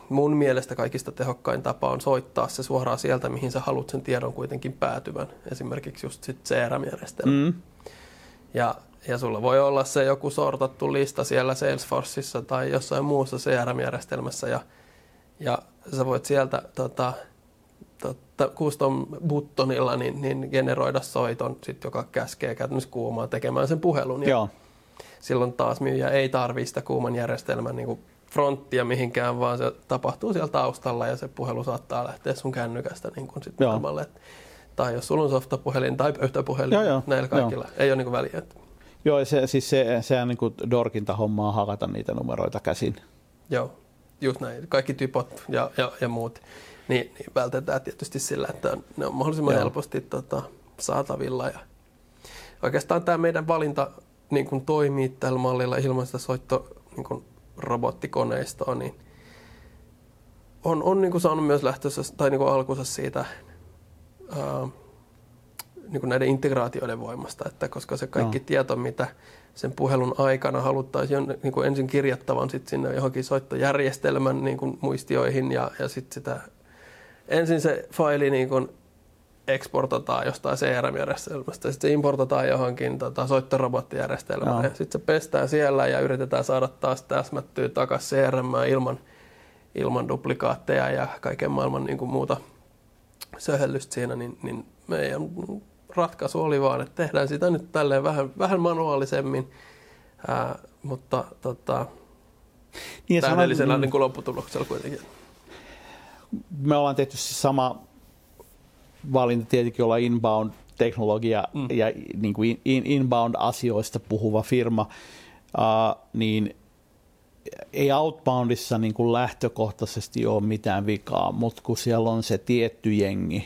mun mielestä kaikista tehokkain tapa on soittaa se suoraan sieltä, mihin sä haluat sen tiedon kuitenkin päätyvän. Esimerkiksi just sit C R M-järjestelmä. Mm. Ja, ja sulla voi olla se joku sortattu lista siellä Salesforceissa tai jossain muussa C R M-järjestelmässä. Ja, ja sä voit sieltä tota, tota, custom buttonilla niin, niin generoida soiton, sit, joka käskee käytännössä Kuumaa tekemään sen puhelun. Ja Joo. Silloin taas myyjä ei tarvii sitä Kuuman järjestelmän niin kuin fronttia mihinkään, vaan se tapahtuu siellä taustalla ja se puhelu saattaa lähteä sun kännykästä niin kuin sit maailmalle. Tai jos sulla on softapuhelin tai pöytäpuhelin, joo, joo, näillä kaikilla joo. ei ole niin kuin väliä. Joo, ja se, siis se, sehän niin kuin dorkinta hommaa hakata niitä numeroita käsin. Joo, just näin. Kaikki typot ja, ja, ja muut niin, niin vältetään tietysti sillä, että ne on mahdollisimman joo. helposti tota, saatavilla. Ja oikeastaan tämä meidän valinta niin kuin toimii tällä mallilla ilman sitä soittoa niin robottikoneistoon, niin on, on niin kuin saanut myös lähtössä tai niin kuin alkunsa siitä ää, niin kuin näiden integraatioiden voimasta, että koska se kaikki no. tieto, mitä sen puhelun aikana haluttaisiin niin kuin ensin kirjattavan sit sinne johonkin soittojärjestelmän niin kuin muistioihin ja, ja sitten sitä ensin se faili niin kuin eksportataan jostain C R M-järjestelmästä, sitten se importataan johonkin tota, soittorobottijärjestelmään, no. ja sitten se pestää siellä ja yritetään saada taas täsmättyä takaisin C R M:ään ilman, ilman duplikaatteja ja kaiken maailman niin kuin muuta söhellystä siinä, niin, niin meidän ratkaisu oli vaan, että tehdään sitä nyt tälleen vähän, vähän manuaalisemmin, ää, mutta tota, niin, täydellisellä on, niin kuin lopputuloksella kuitenkin. Me ollaan tehty siis sama valinta tietenkin olla inbound-teknologia mm. ja niin kuin in, inbound-asioista puhuva firma, ää, niin ei outboundissa niin kuin lähtökohtaisesti ole mitään vikaa, mutta kun siellä on se tietty jengi,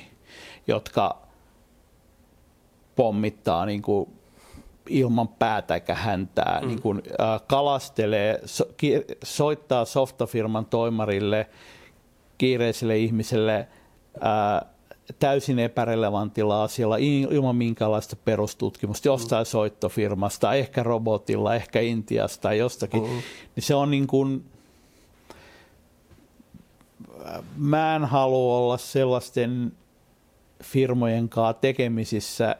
jotka pommittaa niin kuin ilman päätäkä häntää, mm. niin kuin, äh, kalastelee, so, ki, soittaa softafirman toimarille, kiireiselle ihmiselle äh, täysin epärelevantilla asialla ilman minkäänlaista perustutkimusta, jostain mm. soittofirmasta, ehkä robotilla, ehkä Intiasta tai jostakin, mm. niin se on niin kuin, mä en halua olla sellaisten firmojen kanssa tekemisissä,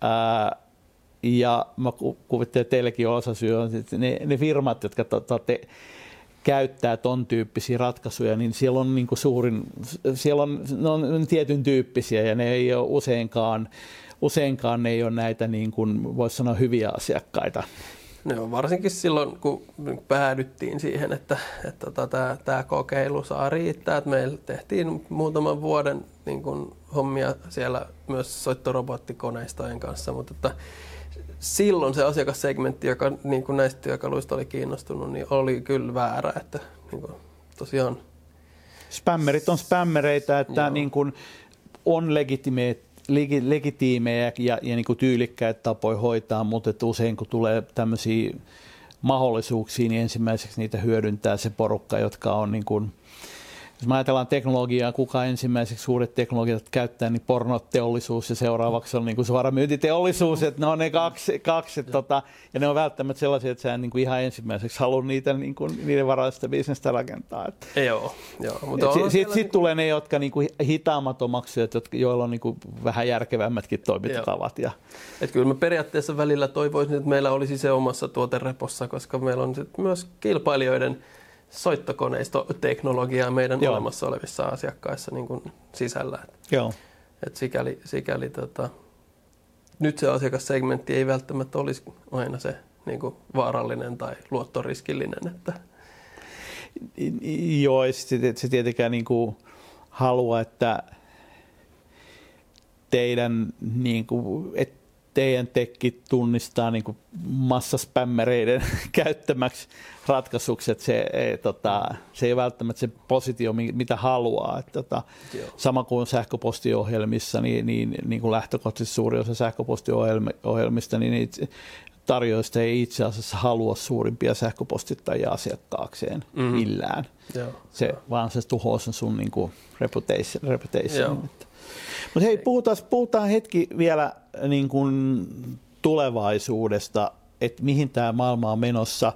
ää, ja mä kuvittelen, että teilläkin on osa syy, että ne, ne firmat, jotka tota, te, käyttää ton tyyppisiä ratkaisuja, niin siellä on niin kuin suurin, siellä on, ne on tietyn tyyppisiä ja ne ei ole useinkaan, useinkaan ne ei ole näitä niin kuin voisi sanoa hyviä asiakkaita. No, varsinkin silloin, kun päädyttiin siihen, että, että tota, tämä kokeilu saa riittää, että meillä tehtiin muutaman vuoden niin kuin hommia siellä myös soittorobottikoneistojen kanssa, mutta että silloin se asiakassegmentti, joka niin kuin näistä työkaluista oli kiinnostunut, niin oli kyllä väärä, että niin kuin, tosiaan spämmerit on spämmereitä, että niin kuin on legitimeet legitiimejä ja, ja niin kuin tyylikkäitä tapoja hoitaa, mutta että usein kun tulee tämmöisiä mahdollisuuksia, niin ensimmäiseksi niitä hyödyntää se porukka, jotka on niin kuin, jos me ajatellaan teknologiaa, kuka ensimmäiseksi suuret teknologiat käyttää, niin pornoteollisuus ja seuraavaksi on niin kuin suoramyyntiteollisuus, että ne on ne kaksi, kaksi tota, ja ne on välttämättä sellaisia, että sä en niin kuin ihan ensimmäiseksi halua niitä, niin kuin, niiden varaista bisnestä rakentaa. Joo, joo, mutta sitten sit niin kuin tulee ne, jotka niin kuin hitaammat omaksujat, joilla on niin kuin vähän järkevämmätkin toimintatavat. Ja et kyllä mä periaatteessa välillä toivoisin, että meillä olisi se omassa tuoterepossa, koska meillä on sit myös kilpailijoiden soittokoneistoteknologiaa meidän Joo. olemassa olevissa asiakkaissa niin kuin sisällä. Joo. Et sikäli, sikäli tota, nyt se asiakassegmentti ei välttämättä olisi aina se niin kuin vaarallinen tai luottoriskillinen. Että joo, ei se tietenkään niin kuin halua, että teidän niin kuin, et teidän tekki tunnistaa niin kuin massaspämmereiden käyttämäksi ratkaisuksi, että se ei, tota, se ei välttämättä se positio, mitä haluaa. Että, tota, sama kuin sähköpostiohjelmissa, niin, niin, niin kuin lähtökohtaisesti suuri osa sähköpostiohjelmista, niin tarjoajista ei itse asiassa halua suurimpia sähköpostittajia asiakkaakseen mm-hmm. millään. Joo, se jo. Vaan se tuhoaa sun niin kuin reputation. reputation. Mutta hei, puhutaan, puhutaan hetki vielä niin kuin tulevaisuudesta, että mihin tämä maailma on menossa.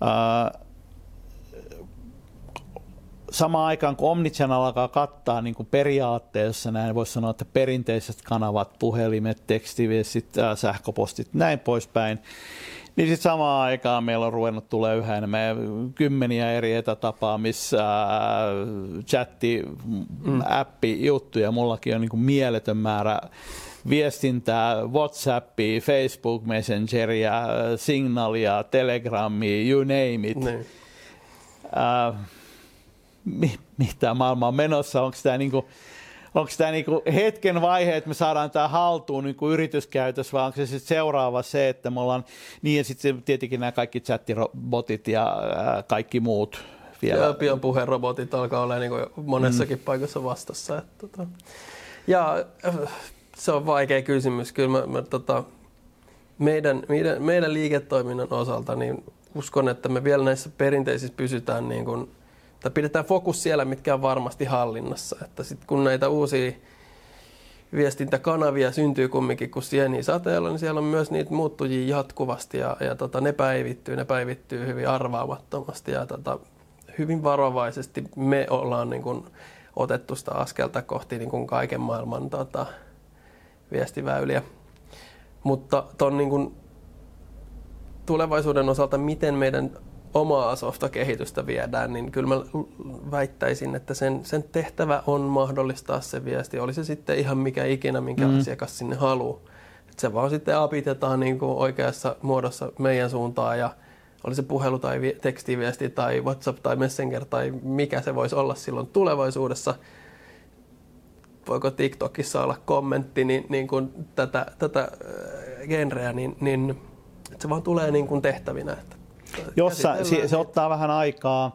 Ää, samaan aikaan kun omnichannel alkaa kattaa niin kuin periaatteessa, näin voisi sanoa, että perinteiset kanavat, puhelimet, tekstiviestit, ää, sähköpostit, näin poispäin, niin sitten samaan aikaan meillä on ruvennut tulee yhä enemmän kymmeniä eri etätapaamissa, chatti, mm. appi, juttuja. Mullakin on niin kuin mieletön määrä viestintää, WhatsAppia, Facebook Messengeria, Signalia, Telegramia, you name it. Mm. Äh, mi- mi- tää maailma on menossa? Onko tämä niin kuin Onko tämä niinku hetken vaihe, että me saadaan tämä haltuun niinku yrityskäytössä, vai onko se sitten seuraava se, että me ollaan niin ja sitten tietenkin nämä kaikki chattirobotit ja ää, kaikki muut vielä. Ja pian puherobotit alkaa olla niinku monessakin mm. paikassa vastassa. Että, tota. Ja se on vaikea kysymys. Kyllä mä, mä, tota, meidän, meidän, meidän liiketoiminnan osalta niin uskon, että me vielä näissä perinteisissä pysytään niin kuin tai pidetään fokus siellä, mitkä on varmasti hallinnassa. Että sit kun näitä uusia viestintäkanavia syntyy kumminkin kuin sieniä sateella, niin siellä on myös niitä muuttujia jatkuvasti ja, ja tota, ne päivittyy, ne päivittyy hyvin arvaamattomasti ja tota, hyvin varovaisesti me ollaan niin kun otettu sitä askelta kohti niin kun kaiken maailman tota, viestiväyliä. Mutta ton niin kun tulevaisuuden osalta, miten meidän omaa softakehitystä viedään, niin kyllä mä väittäisin, että sen, sen tehtävä on mahdollistaa se viesti. Oli se sitten ihan mikä ikinä, minkä mm. asiakas sinne haluaa. Et se vaan sitten apitetaan niin kuin oikeassa muodossa meidän suuntaan, ja oli se puhelu tai vi- tekstiviesti tai WhatsApp tai Messenger tai mikä se voisi olla silloin tulevaisuudessa. Voiko TikTokissa olla kommentti, niin, niin kuin tätä, tätä genreä, niin, niin se vaan tulee niin kuin tehtävinä. Että jossa se, se ottaa vähän aikaa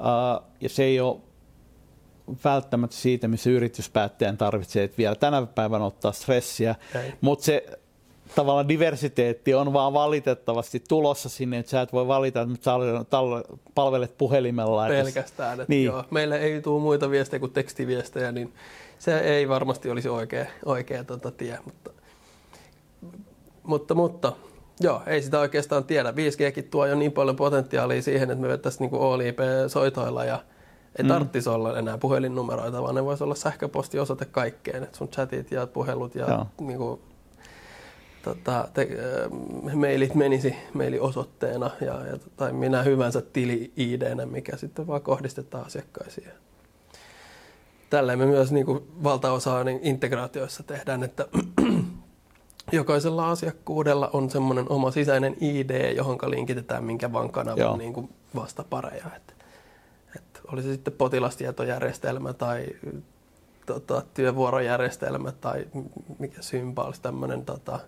uh, ja se ei ole välttämättä siitä, missä yrityspäättäjän tarvitsee vielä tänä päivänä ottaa stressiä, mutta se tavallaan diversiteetti on vaan valitettavasti tulossa sinne, että sä et voi valita, että sä palvelet puhelimella. Pelkästään, että niin. Joo, meillä ei tule muita viestejä kuin tekstiviestejä, niin se ei varmasti olisi oikea, oikea tota tie, mutta, mutta, mutta joo, ei sitä oikeastaan tiedä. viisi G:kin tuo jo niin paljon potentiaalia siihen, että me vettäisiin niinku O L I P-soitoilla ja ei mm. tarvitsisi olla enää puhelinnumeroita, vaan ne voisi olla sähköpostiosoite kaikkeen, että sun chatit ja puhelut ja joo. Niinku, Tota, te, äh, mailit menisi mailiosoitteena ja, ja, tai minä hyvänsä tili-I D:nä, mikä sitten vaan kohdistetaan asiakkaisiin. Tälleen me myös niin kuin valtaosaa niin integraatioissa tehdään, että jokaisella asiakkuudella on semmoinen oma sisäinen I D, johon linkitetään minkä vaan kanavan niin kuin vastapareja. Et, et oli se sitten potilastietojärjestelmä tai tota, työvuorojärjestelmä tai mikä symbolis tämmöinen... Tota,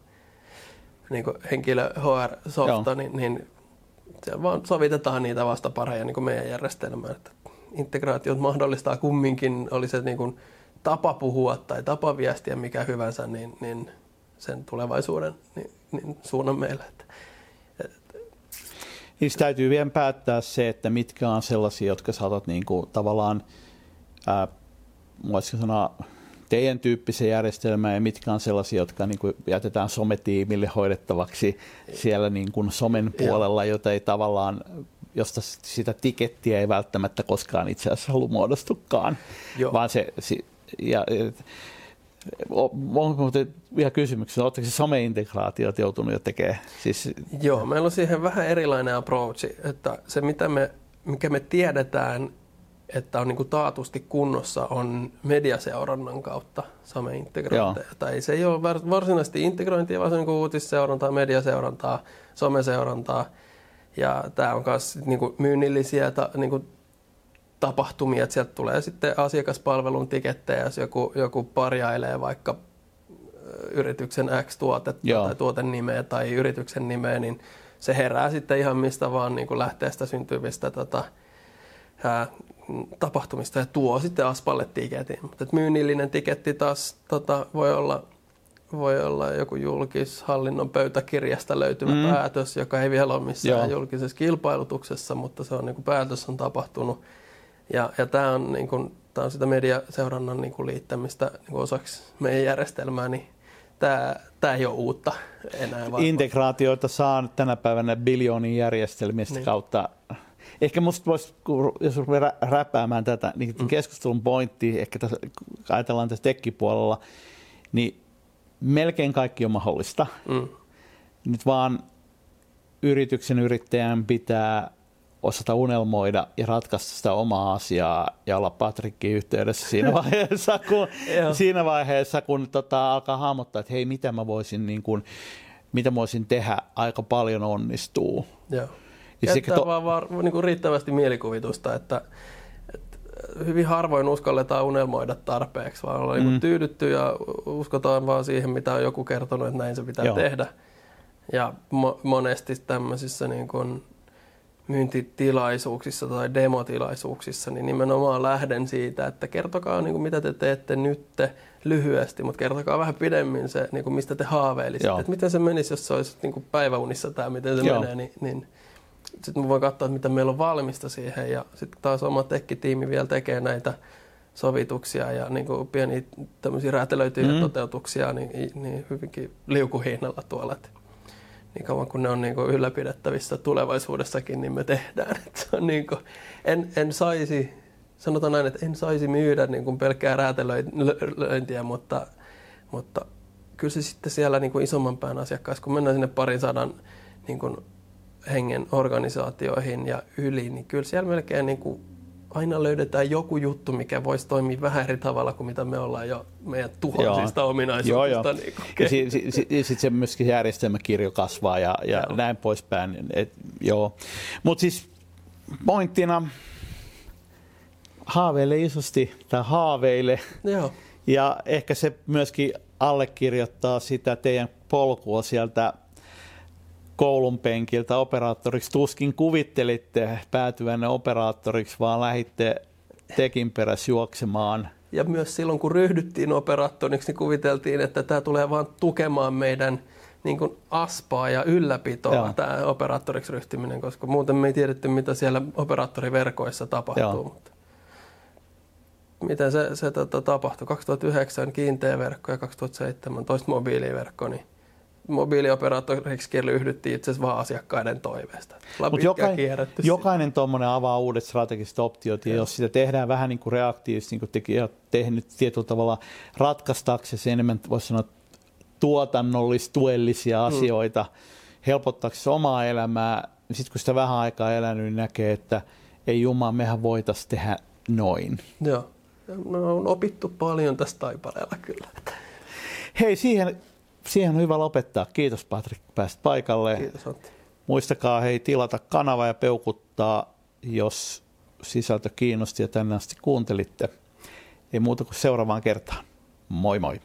niin henkilö H R-softa, niin, niin se vaan sovitetaan niitä vastapareja niin meidän järjestelmään. Että integraatiot mahdollistaa kumminkin, oli se niin tapa puhua tai tapa viestiä mikä hyvänsä, niin, niin sen tulevaisuuden niin, niin suunnan meille. Että, että, niin täytyy vielä päättää se, että mitkä on sellaisia, jotka saatat niin kuin, tavallaan, ää, voisiko sanoa, teidän tyyppisen järjestelmän ja mitkä on sellaisia, jotka niin kuin jätetään sometiimille hoidettavaksi siellä niin kuin somen puolella, jota ei tavallaan, josta sitä tikettiä ei välttämättä koskaan itse asiassa ollut muodostukaan. Joo. Vaan se, ja, onko vielä kysymyksiä, oletteko se some-integraatiot joutunut jo tekemään? Siis, joo, meillä on siihen vähän erilainen approachi, että se mitä me, mikä me tiedetään, että on niin kuin taatusti kunnossa, on mediaseurannan kautta some-integrointeja. Tai se ei ole varsinaisesti integrointia, vaan se on niin kuin uutisseurantaa, mediaseurantaa, someseurantaa. Ja tämä on myös niin kuin myynnillisiä ta, niin kuin tapahtumia, että sieltä tulee sitten asiakaspalvelun tikettejä, jos joku, joku parjailee vaikka yrityksen X-tuotetta Joo. tai tuotenimeä tai yrityksen nimeä, niin se herää sitten ihan mistä vaan niin kuin lähteestä syntyvistä tätä tapahtumista ja tuo sitten Aspalle tiketin. Mutta myynnillinen tiketti taas tota, voi, olla, voi olla joku julkishallinnon pöytäkirjasta löytyvä mm. päätös, joka ei vielä ole missään Joo. julkisessa kilpailutuksessa, mutta se on, niin kuin, päätös on tapahtunut. Ja, ja tämä on, niin kuin, tämä on sitä mediaseurannan niin kuin, liittämistä niin kuin osaksi meidän järjestelmää, niin tämä, tämä ei ole uutta enää. Integraatioita saa tänä päivänä biljoonin järjestelmistä niin. kautta. Ehkä minusta voisi, jos rupeaa räpäämään tätä, niin keskustelun pointti, ehkä tässä, ajatellaan tässä tekkipuolella, niin melkein kaikki on mahdollista. Mm. Nyt vaan yrityksen yrittäjän pitää osata unelmoida ja ratkaista sitä omaa asiaa ja olla Patrickin yhteydessä siinä vaiheessa, kun, siinä vaiheessa, kun tota, alkaa hahmottaa, että hei, mitä mä voisin, niin kun, mitä mä voisin tehdä, aika paljon onnistuu. Yeah. Käyttää to... vaan, vaan niin kuin riittävästi mielikuvitusta, että, että hyvin harvoin uskalletaan unelmoida tarpeeksi, vaan ollaan mm. niin kuin tyydytty ja uskotaan vaan siihen, mitä on joku kertonut, että näin se pitää Joo. tehdä. Ja mo- monesti tämmöisissä niin kuin myyntitilaisuuksissa tai demotilaisuuksissa, niin nimenomaan lähden siitä, että kertokaa niin kuin, mitä te teette nyt lyhyesti, mutta kertokaa vähän pidemmin se, niin kuin, mistä te haaveilisitte. Että miten se menisi, jos se olisi niin kuin päiväunissa tämä, miten se Joo. menee, niin... niin sitten mä voin katsoa, mitä meillä on valmista siihen, ja sitten taas oma tekkitiimi vielä tekee näitä sovituksia ja niin kuin pieniä tämmöisiä räätälöityjä mm-hmm. toteutuksia niin, niin hyvinkin liukuhihnalla tuolla. Et niin kauan kun ne on niin kuin ylläpidettävissä tulevaisuudessakin, niin me tehdään. Et se on niin kuin, en, en saisi, sanotaan näin, että en saisi myydä niin kuin pelkkää räätälöintiä, mutta, mutta kyllä se sitten siellä niin kuin isomman pään asiakkaissa, kun mennään sinne parin sadan niin kuin hengen organisaatioihin ja yli, niin kyllä siellä melkein niin kuin aina löydetään joku juttu, mikä voisi toimia vähän eri tavalla kuin mitä me ollaan jo meidän tuhansista ominaisuuksista. Niin okay. si- si- si- Sitten se myöskin järjestelmäkirjo kasvaa ja, ja näin poispäin. Et, joo. Mut siis pointtina haaveile isosti tai haaveile. Joo. Ja ehkä se myöskin allekirjoittaa sitä teidän polkua sieltä koulun penkiltä operaattoriksi. Tuskin kuvittelitte päätyvänne operaattoriksi, vaan lähditte tekin perässä juoksemaan. Ja myös silloin, kun ryhdyttiin operaattoriksi, niin kuviteltiin, että tämä tulee vain tukemaan meidän niin kuin aspaa ja ylläpitoa, Joo. tämä operaattoriksi ryhtyminen, koska muuten me ei tiedetty, mitä siellä operaattoriverkoissa tapahtuu. Miten se, se tota, tapahtui? kaksituhattayhdeksän kiinteä verkko ja kaksituhattaseitsemäntoista mobiiliverkko, niin mobiilioperaattoriksi kirjyhdyttiin itse asiassa vaan asiakkaiden toiveesta. Mut jokainen, jokainen tuommoinen avaa uudet strategiset optiot, ja, ja jos sitä tehdään vähän niin kuin reaktiivisesti, niin kuin tekin olet tehnyt tietyllä tavalla ratkaistaksesi enemmän, voisi sanoa, tuotannollis, tuellisia asioita, hmm. helpottaaksesi omaa elämää, niin sitten kun sitä vähän aikaa elänyt, niin näkee, että ei jumala, mehän voitaisiin tehdä noin. Joo. No, on opittu paljon tästä taipaleella kyllä. Hei, siihen... Siihen on hyvä lopettaa. Kiitos Patrick, pääsit paikalle. Kiitos Antti. Muistakaa hei tilata kanava ja peukuttaa, jos sisältö kiinnosti ja tänne asti kuuntelitte. Ei muuta kuin seuraavaan kertaan. Moi moi!